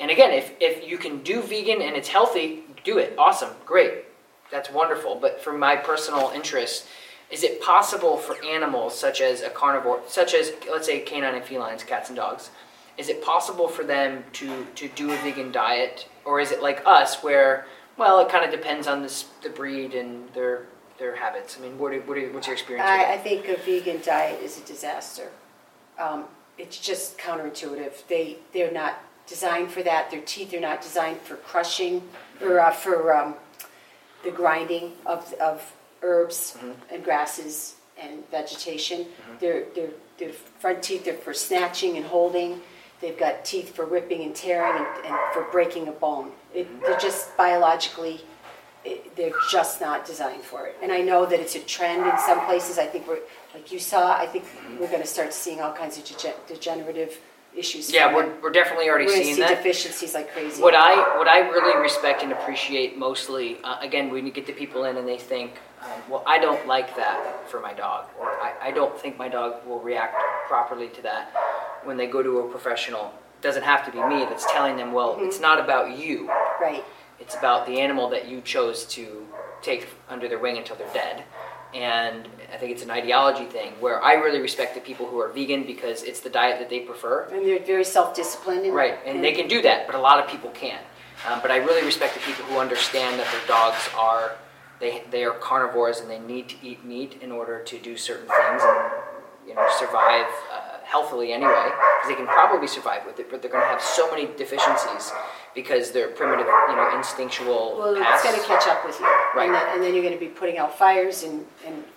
And again, if you can do vegan and it's healthy, do it. Awesome. Great. That's wonderful. But for my personal interest, is it possible for animals such as a carnivore, such as, let's say, canine and felines, cats and dogs, is it possible for them to do a vegan diet? Or is it like us where, well, it kind of depends on the breed and their habits? I mean, what's your experience with that? I think a vegan diet is a disaster. It's just counterintuitive. They're not designed for that. Their teeth are not designed for crushing or for the grinding of herbs mm-hmm. and grasses and vegetation. Mm-hmm. Their front teeth are for snatching and holding. They've got teeth for ripping and tearing and for breaking a bone. They're just biologically, they're just not designed for it. And I know that it's a trend in some places. I think we're, like you saw, I think we're going to start seeing all kinds of degenerative issues. Yeah, we're definitely already seeing that. Deficiencies like crazy. What I really respect and appreciate mostly, again, when you get the people in and they think, well, I don't like that for my dog, or I don't think my dog will react properly to that. When they go to a professional, it doesn't have to be me that's telling them, well, mm-hmm. it's not about you. Right. It's about the animal that you chose to take under their wing until they're dead. And I think it's an ideology thing where I really respect the people who are vegan because it's the diet that they prefer. And they're very self-disciplined. Right, and they can do that, but a lot of people can't. But I really respect the people who understand that their dogs are, they are carnivores and they need to eat meat in order to do certain things and survive healthily anyway, because they can probably survive with it, but they're going to have so many deficiencies because they're primitive, instinctual. Well, it's going to catch up with you. Right. And then you're going to be putting out fires and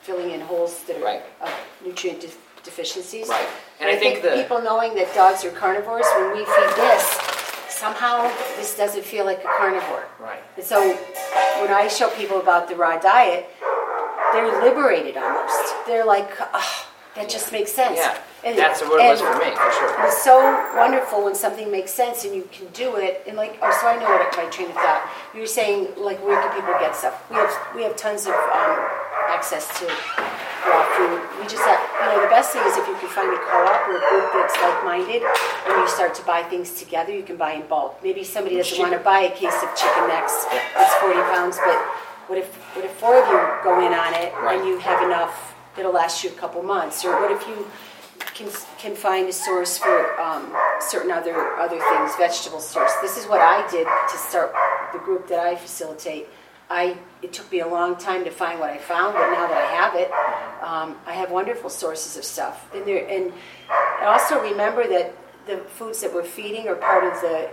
filling in holes that are nutrient deficiencies. Right. And I think people knowing that dogs are carnivores, when we feed this, somehow this doesn't feel like a carnivore. Right. And so when I show people about the raw diet, they're liberated almost. They're like, oh, that just makes sense. Yeah, and that's what it was for me, for sure. It's so wonderful when something makes sense and you can do it. And so I know what my train of thought. You were saying, where can people get stuff? We have tons of access to raw food. We just have, the best thing is if you can find a co-op or a group that's like-minded, and you start to buy things together, you can buy in bulk. Maybe somebody doesn't want to buy a case of chicken necks that's 40 pounds, but what if four of you go in on it and you have enough? It'll last you a couple months. Or what if you can find a source for certain other things, vegetable source. This is what I did to start the group that I facilitate. It took me a long time to find what I found, but now that I have it, I have wonderful sources of stuff. And also remember that the foods that we're feeding are part of the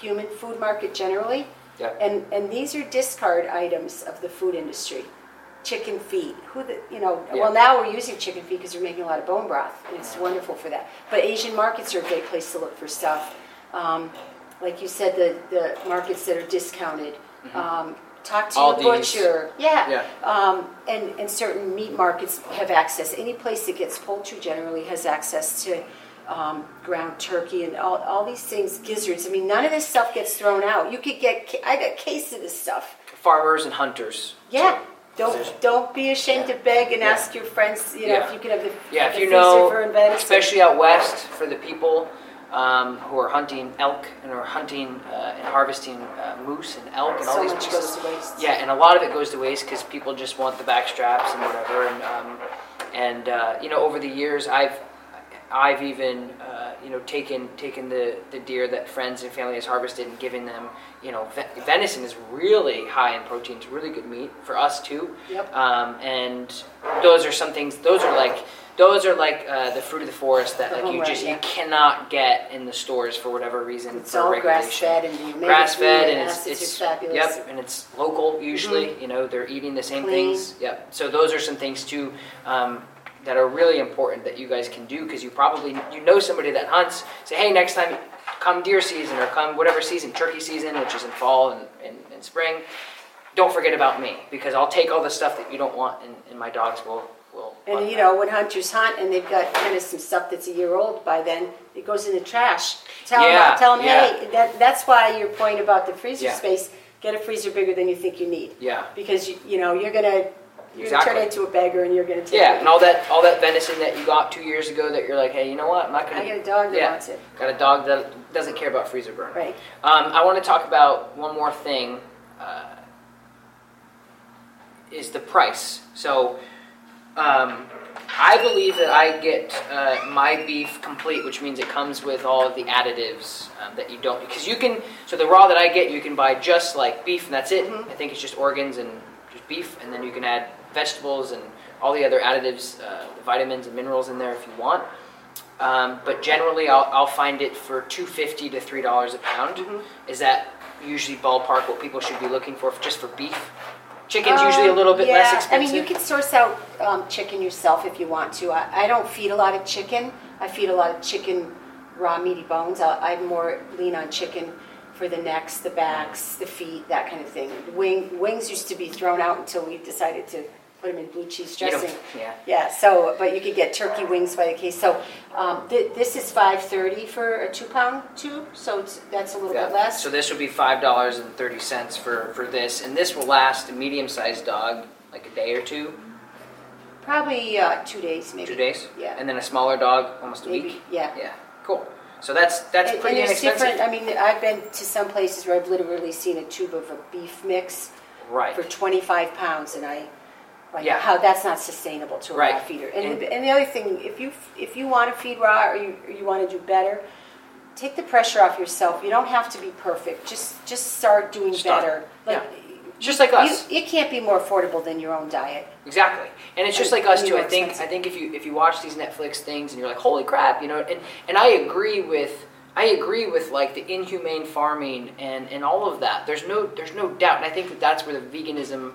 human food market generally. Yeah. And these are discard items of the food industry. Chicken feet. Well, now we're using chicken feet because we're making a lot of bone broth, and it's wonderful for that. But Asian markets are a great place to look for stuff. Like you said, the markets that are discounted. Mm-hmm. Talk to your butcher. Yeah. And certain meat markets have access. Any place that gets poultry generally has access to ground turkey and all these things, gizzards. I mean, none of this stuff gets thrown out. You could get, I got a case of this stuff. Farmers and hunters. Yeah. Too. Don't be ashamed to beg and ask your friends. If you could have the freezer, especially out west, for the people who are hunting elk and are hunting and harvesting moose and elk and all these pieces. So much goes to waste. Yeah, and a lot of it goes to waste because people just want the back straps and whatever. And over the years, I've even taken the deer that friends and family has harvested and given them. Venison is really high in protein. It's really good meat for us too. Yep. And those are some things. Those are like the fruit of the forest that you cannot get in the stores for whatever reason. It's all grass fed and it's fabulous. Yep, and it's local usually. Mm-hmm. They're eating the same things. Yep. So those are some things too. That are really important that you guys can do because you probably somebody that hunts. Say, hey, next time come deer season or come whatever season, turkey season, which is in fall and spring, don't forget about me because I'll take all the stuff that you don't want and my dogs will. And when hunters hunt and they've got kind of some stuff that's a year old by then, it goes in the trash. Tell them, hey, that's why your point about the freezer space, get a freezer bigger than you think you need. Yeah. Because you're gonna You're going to turn into a beggar, and you're going to take it. Yeah, and all that venison that you got 2 years ago that you're like, hey, you know what? I'm not going to... I got a dog that wants it. Got a dog that doesn't care about freezer burn. Right. I want to talk about one more thing, is the price. So I believe that I get my beef complete, which means it comes with all of the additives that you don't... Because you can... So the raw that I get, you can buy just like beef, and that's it. Mm-hmm. I think it's just organs and just beef, and then you can add vegetables and all the other additives, vitamins and minerals in there if you want. But generally, I'll find it for $2.50 to $3 a pound. Mm-hmm. Is that usually ballpark what people should be looking for just for beef? Chicken's usually a little bit less expensive. I mean, you can source out chicken yourself if you want to. I don't feed a lot of chicken. I feed a lot of chicken raw meaty bones. I more lean on chicken for the necks, the backs, the feet, that kind of thing. Wings used to be thrown out until we decided to put them in blue cheese dressing. Yeah. So, but you could get turkey wings by the case. So this is $5.30 for a 2-pound tube. So that's a little bit less. So this would be $5.30 for this, and this will last a medium-sized dog like a day or two. Probably 2 days, maybe. 2 days. Yeah. And then a smaller dog, almost a week. Yeah. Yeah. Cool. So that's pretty inexpensive. Different. I mean, I've been to some places where I've literally seen a tube of a beef mix for 25 pounds, and I how that's not sustainable to a raw feeder. And the other thing, if you want to feed raw or you want to do better, take the pressure off yourself. You don't have to be perfect. Just start doing better. Just like us. It can't be more affordable than your own diet. Exactly. And it's just like us too. I think if you watch these Netflix things and you're like, holy crap, you know, and I agree with like the inhumane farming and all of that. There's no doubt. And I think that's where the veganism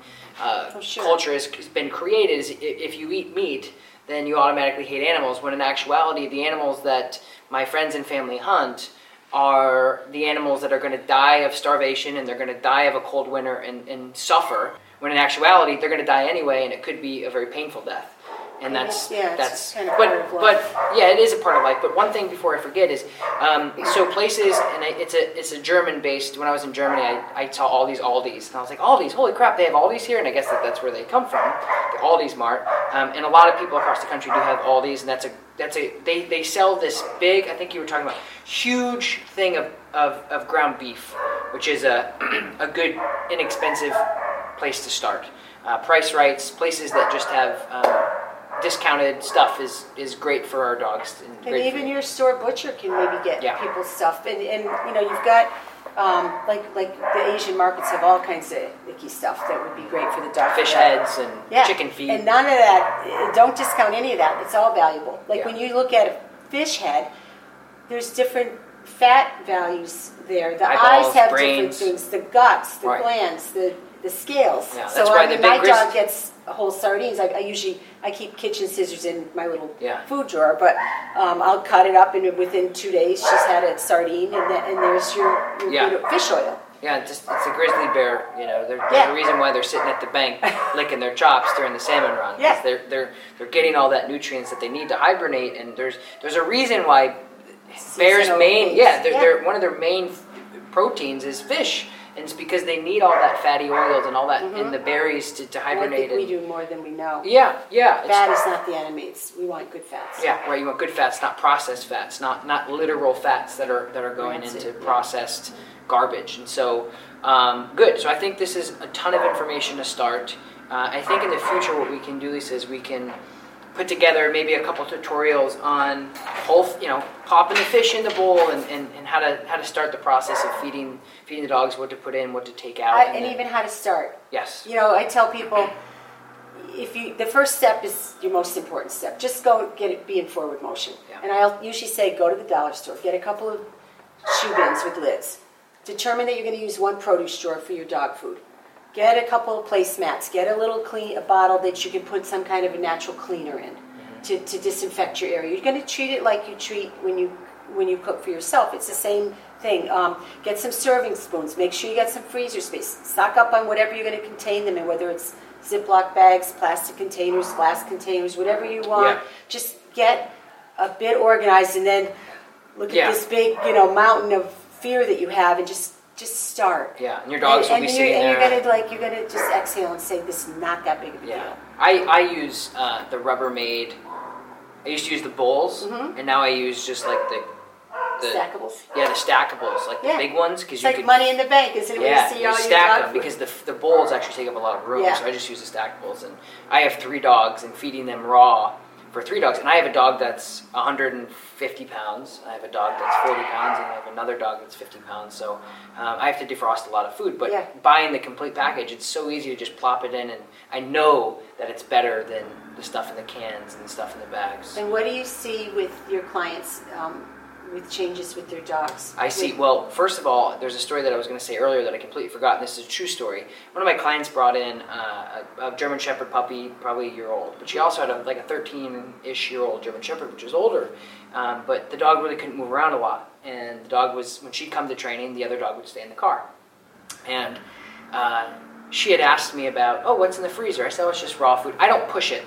culture has been created, is if you eat meat, then you automatically hate animals, when in actuality the animals that my friends and family hunt are the animals that are going to die of starvation, and they're going to die of a cold winter and suffer, when in actuality they're going to die anyway, and it could be a very painful death. And that's kind of but it is a part of life. But one thing before I forget is so places, and it's a German based. When I was in Germany, I saw all these Aldis, and I was like, Aldis, holy crap, they have Aldis here, and I guess that's where they come from, the Aldi's Mart. And a lot of people across the country do have Aldis, and that's a they sell this big, I think you were talking about, huge thing of ground beef, which is a good inexpensive place to start. Price rights, places that just have discounted stuff is great for our dogs. And even your store butcher can maybe get people's stuff. And you know, you've got like the Asian markets have all kinds of icky stuff that would be great for the dog. Fish heads and chicken feet. And none of that, don't discount any of that. It's all valuable. Like when you look at a fish head, there's different fat values there. The eyeballs, eyes have brains, different things. The guts, the glands, the scales. Yeah, so I mean, my dog gets whole sardines. I keep kitchen scissors in my little food drawer, but I'll cut it up, and within 2 days she's had a sardine, and there's your fish oil. Yeah, it's a grizzly bear. You know, there's a reason why they're sitting at the bank licking their chops during the salmon run. Yeah, they're getting all that nutrients that they need to hibernate, and there's a reason why bears' main they're one of their main proteins is fish. And it's because they need all that fatty oils and all that in the berries to hibernate. I think we do more than we know. Yeah. Fat is not the enemy. We want good fats. Yeah, right. You want good fats, not processed fats, not literal fats that are going into processed garbage. And so, good. So I think this is a ton of information to start. I think in the future what we can do, Lisa, is we can put together maybe a couple tutorials on popping the fish in the bowl and how to start the process of feeding the dogs, what to put in, what to take out, and even how to start. Yes. You know, I tell people, the first step is your most important step. Just go get it, be in forward motion. Yeah. And I'll usually say, go to the dollar store, get a couple of shoe bins with lids. Determine that you're going to use one produce drawer for your dog food. Get a couple of placemats. Get a bottle that you can put some kind of a natural cleaner in to disinfect your area. You're going to treat it like you treat when you cook for yourself. It's the same thing. Get some serving spoons. Make sure you got some freezer space. Stock up on whatever you're going to contain them in, whether it's Ziploc bags, plastic containers, glass containers, whatever you want. Yeah. Just get a bit organized, and then look at this big, mountain of fear that you have, and just Just start. Yeah, and your dogs will be sitting there. And you're gonna just exhale and say, this is not that big of a deal. I use the Rubbermaid. I used to use the bowls, and now I use just like the stackables. Yeah, the stackables, the big ones, because you can, money in the bank, isn't it? Yeah, you stack them because the bowls actually take up a lot of room. Yeah. So I just use the stackables, and I have 3 dogs, and feeding them raw for 3 dogs, and I have a dog that's 150 pounds, I have a dog that's 40 pounds, and I have another dog that's 50 pounds, so I have to defrost a lot of food, but buying the complete package, it's so easy to just plop it in, and I know that it's better than the stuff in the cans and the stuff in the bags. And what do you see with your clients with changes with their dogs? I see, well, first of all, there's a story that I was going to say earlier that I completely forgot, and this is a true story. One of my clients brought in a German Shepherd puppy, probably a year old, but she also had a 13-ish year old German Shepherd, which was older, but the dog really couldn't move around a lot, and the dog was, when she'd come to training, the other dog would stay in the car, and she had asked me about, what's in the freezer? I said, it's just raw food. I don't push it.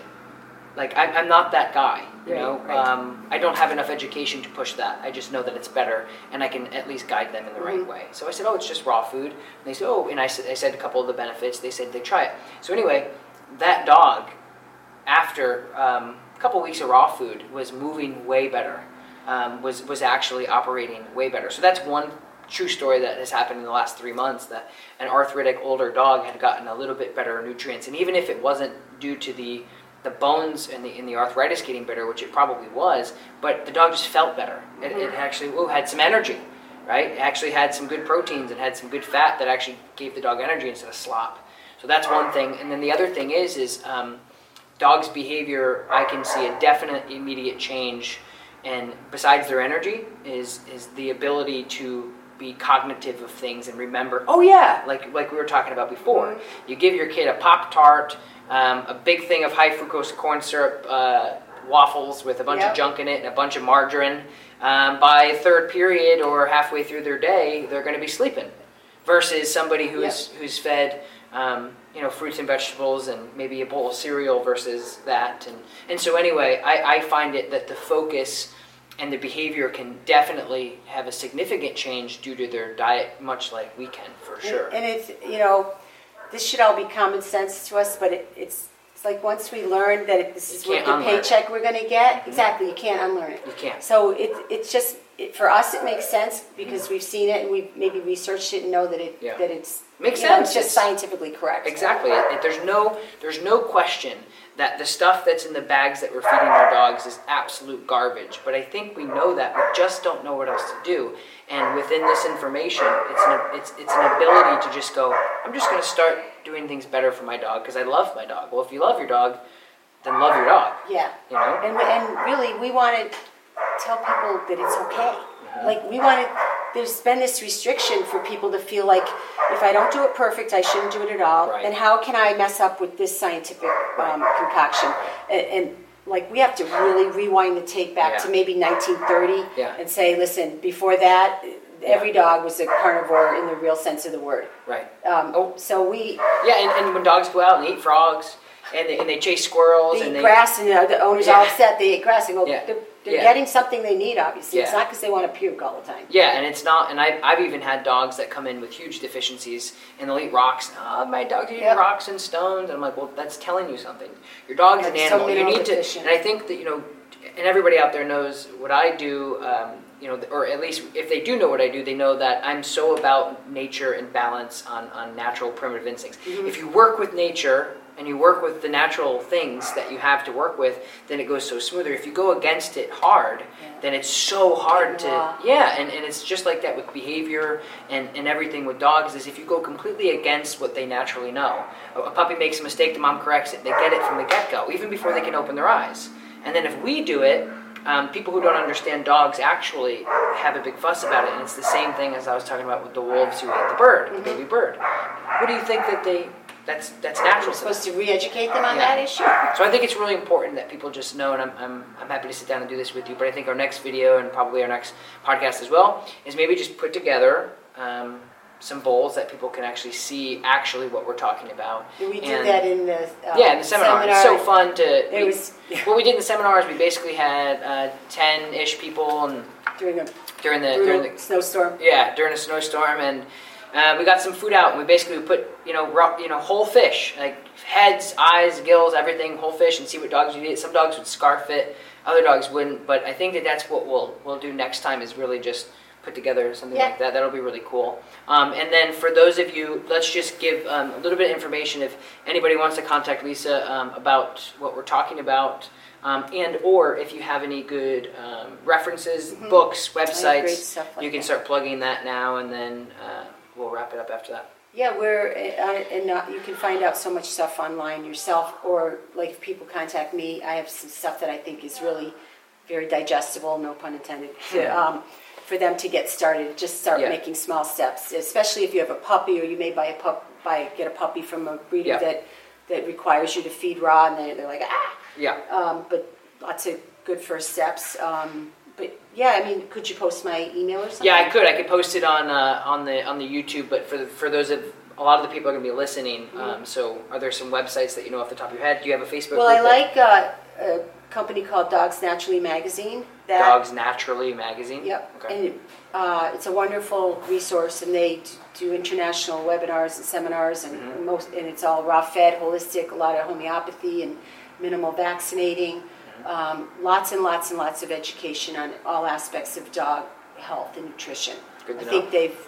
I'm not that guy, you know. Right. I don't have enough education to push that. I just know that it's better, and I can at least guide them in the right way. So I said, it's just raw food. And they said, and I said a couple of the benefits. They said they'd try it. So anyway, that dog, after a couple weeks of raw food, was moving way better, was actually operating way better. So that's one true story that has happened in the last 3 months, that an arthritic older dog had gotten a little bit better nutrients. And even if it wasn't due to the bones and the arthritis getting better, which it probably was, but the dog just felt better. It actually had some energy, right? It actually had some good proteins and had some good fat that actually gave the dog energy instead of slop. So that's one thing. And then the other thing is dogs' behavior, I can see a definite immediate change, and besides their energy is the ability to be cognitive of things and remember, like we were talking about before. You give your kid a Pop-Tart, a big thing of high fructose corn syrup, waffles with a bunch of junk in it and a bunch of margarine. By third period or halfway through their day, they're going to be sleeping. Versus somebody who's fed, fruits and vegetables and maybe a bowl of cereal versus that. And so anyway, I find it that the focus and the behavior can definitely have a significant change due to their diet, much like we can, for sure. And it's, this should all be common sense to us, but it's like once we learn that this is what the paycheck we're going to get, exactly, you can't unlearn it. You can't. So it's just, for us it makes sense because we've seen it and we've maybe researched it and know that it's makes sense. It's just scientifically correct. Exactly. There's no question that the stuff that's in the bags that we're feeding our dogs is absolute garbage. But I think we know that. We just don't know what else to do. And within this information, it's an ability to just go, I'm just going to start doing things better for my dog because I love my dog. Well, if you love your dog, then love your dog. Yeah. You know? And really, we want to tell people that it's okay. Mm-hmm. There's been this restriction for people to feel like if I don't do it perfect, I shouldn't do it at all. Right. And how can I mess up with this scientific concoction? And we have to really rewind the tape back to maybe 1930 and say, listen, before that, every dog was a carnivore in the real sense of the word. Right. And when dogs go out and eat frogs and they chase squirrels. They eat grass and the owners are upset they eat grass and go, they're getting something they need, obviously. Yeah. It's not because they want to puke all the time. Yeah, and it's not. And I've even had dogs that come in with huge deficiencies, and they'll eat rocks. My dog's eating rocks and stones. And I'm like, well, that's telling you something. Your dog's an animal. So you need deficient. And I think that, and everybody out there knows what I do, or at least if they do know what I do, they know that I'm so about nature and balance on natural primitive instincts. Mm-hmm. If you work with nature and you work with the natural things that you have to work with, then it goes so smoother. If you go against it hard, then it's so hard and it's just like that with behavior and everything with dogs is if you go completely against what they naturally know. A puppy makes a mistake, the mom corrects it. They get it from the get-go, even before they can open their eyes. And then if we do it, people who don't understand dogs actually have a big fuss about it, and it's the same thing as I was talking about with the wolves who ate the bird, the baby bird. What do you think that they... That's natural. We're supposed to re-educate them on that issue. So I think it's really important that people just know, and I'm happy to sit down and do this with you, but I think our next video and probably our next podcast as well is maybe just put together some bowls that people can actually see what we're talking about. We did that in the seminar. It's so fun to... What we did in the seminar is we basically had 10-ish people and during a snowstorm. Yeah, during a snowstorm, and We got some food out, and we basically put, whole fish, like heads, eyes, gills, everything, whole fish, and see what dogs would eat. Some dogs would scarf it, other dogs wouldn't. But I think that that's what we'll do next time, is really just put together something like that. That'll be really cool. And then for those of you, let's just give a little bit of information if anybody wants to contact Lisa about what we're talking about. And or if you have any good references, books, websites, you can start plugging that now, and then we'll wrap it up after that. Yeah, you can find out so much stuff online yourself, or like if people contact me, I have some stuff that I think is really very digestible, no pun intended, for them to get started. Just start making small steps, especially if you have a puppy, or you may get a puppy from a breeder that requires you to feed raw, and they're like, ah! Yeah. But lots of good first steps. But yeah, I mean, could you post my email or something? Yeah, I could. I could post it on the YouTube. But for those of a lot of the people are going to be listening. So are there some websites that you know off the top of your head? Do you have a Facebook? Well, I like a company called Dogs Naturally Magazine. Dogs Naturally Magazine. Yep. Okay. And it's a wonderful resource, and they do international webinars and seminars, and and it's all raw fed, holistic, a lot of homeopathy and minimal vaccinating, lots and lots and lots of education on all aspects of dog health and nutrition. Good to know. I think they've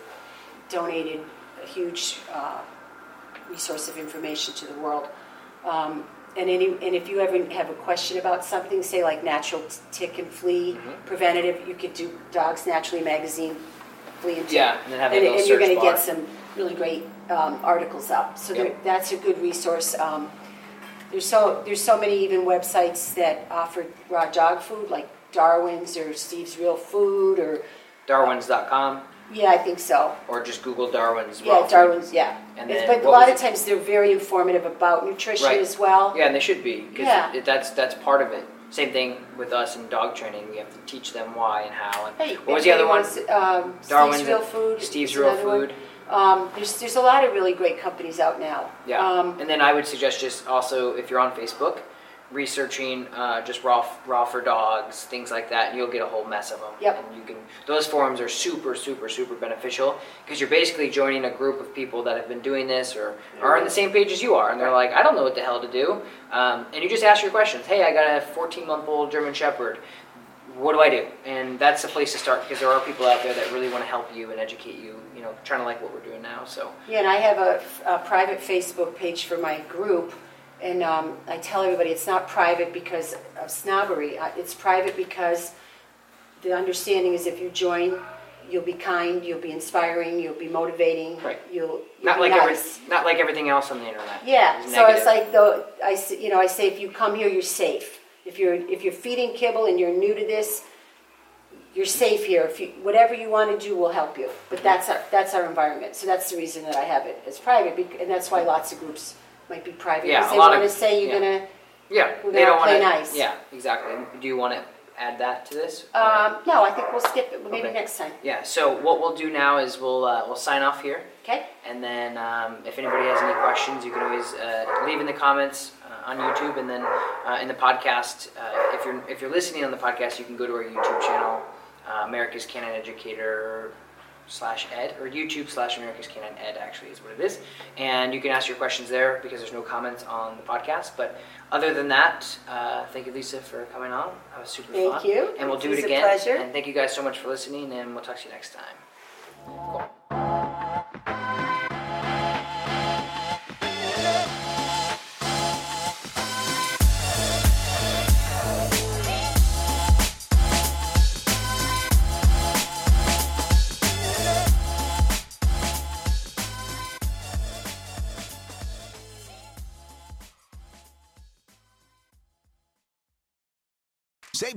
donated a huge resource of information to the world. And if you ever have a question about something, say like natural tick and flea preventative, you could do Dogs Naturally Magazine flea and tick. Yeah, and then have and you're going to get some really great articles up. So that's a good resource. There's so many even websites that offer raw dog food, like Darwin's or Steve's Real Food or Darwin's.com. Yeah, I think so. Or just Google Darwin's. Yeah, Darwin's. Food. Yeah, and then, but a lot of times they're very informative about nutrition as well. Yeah, and they should be, because that's part of it. Same thing with us in dog training. We have to teach them why and how. And what was the other one? Darwin's Steve's Real Food. Steve's Real Food. There's a lot of really great companies out now. Yeah, and then I would suggest just also, if you're on Facebook, researching just raw for dogs, things like that, and you'll get a whole mess of them. Yep. And those forums are super, super, super beneficial, because you're basically joining a group of people that have been doing this or are on the same page as you are, and they're like, I don't know what the hell to do. And you just ask your questions. Hey, I got a 14-month-old German Shepherd. What do I do? And that's the place to start, because there are people out there that really want to help you and educate you, trying to like what we're doing now. So yeah, and I have a private Facebook page for my group, and I tell everybody it's not private because of snobbery. It's private because the understanding is if you join, you'll be kind, you'll be inspiring, you'll be motivating. Right. You'll not be like nice. Not like everything else on the internet. Yeah. So it's like I say if you come here, you're safe. If you're feeding kibble and you're new to this, you're safe here. Whatever you want to do, we'll help you. But that's our environment. So that's the reason that I have it as private, and that's why lots of groups might be private. Yeah, because they want to say you're gonna. Yeah, they don't want to play nice. Yeah, exactly. Do you want to add that to this? No, I think we'll skip it. Maybe next time. Yeah. So what we'll do now is we'll sign off here. Okay. And then if anybody has any questions, you can always leave in the comments. On YouTube, and then in the podcast, if you're listening on the podcast, you can go to our YouTube channel, America's Canine Educator /ed, or YouTube / America's Canine Ed, actually is what it is, and you can ask your questions there, because there's no comments on the podcast. But other than that, thank you, Lisa, for coming on. That was super fun. Thank you, and we'll do it again. Pleasure. And thank you guys so much for listening, and we'll talk to you next time. Cool. Save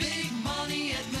big money at Menards.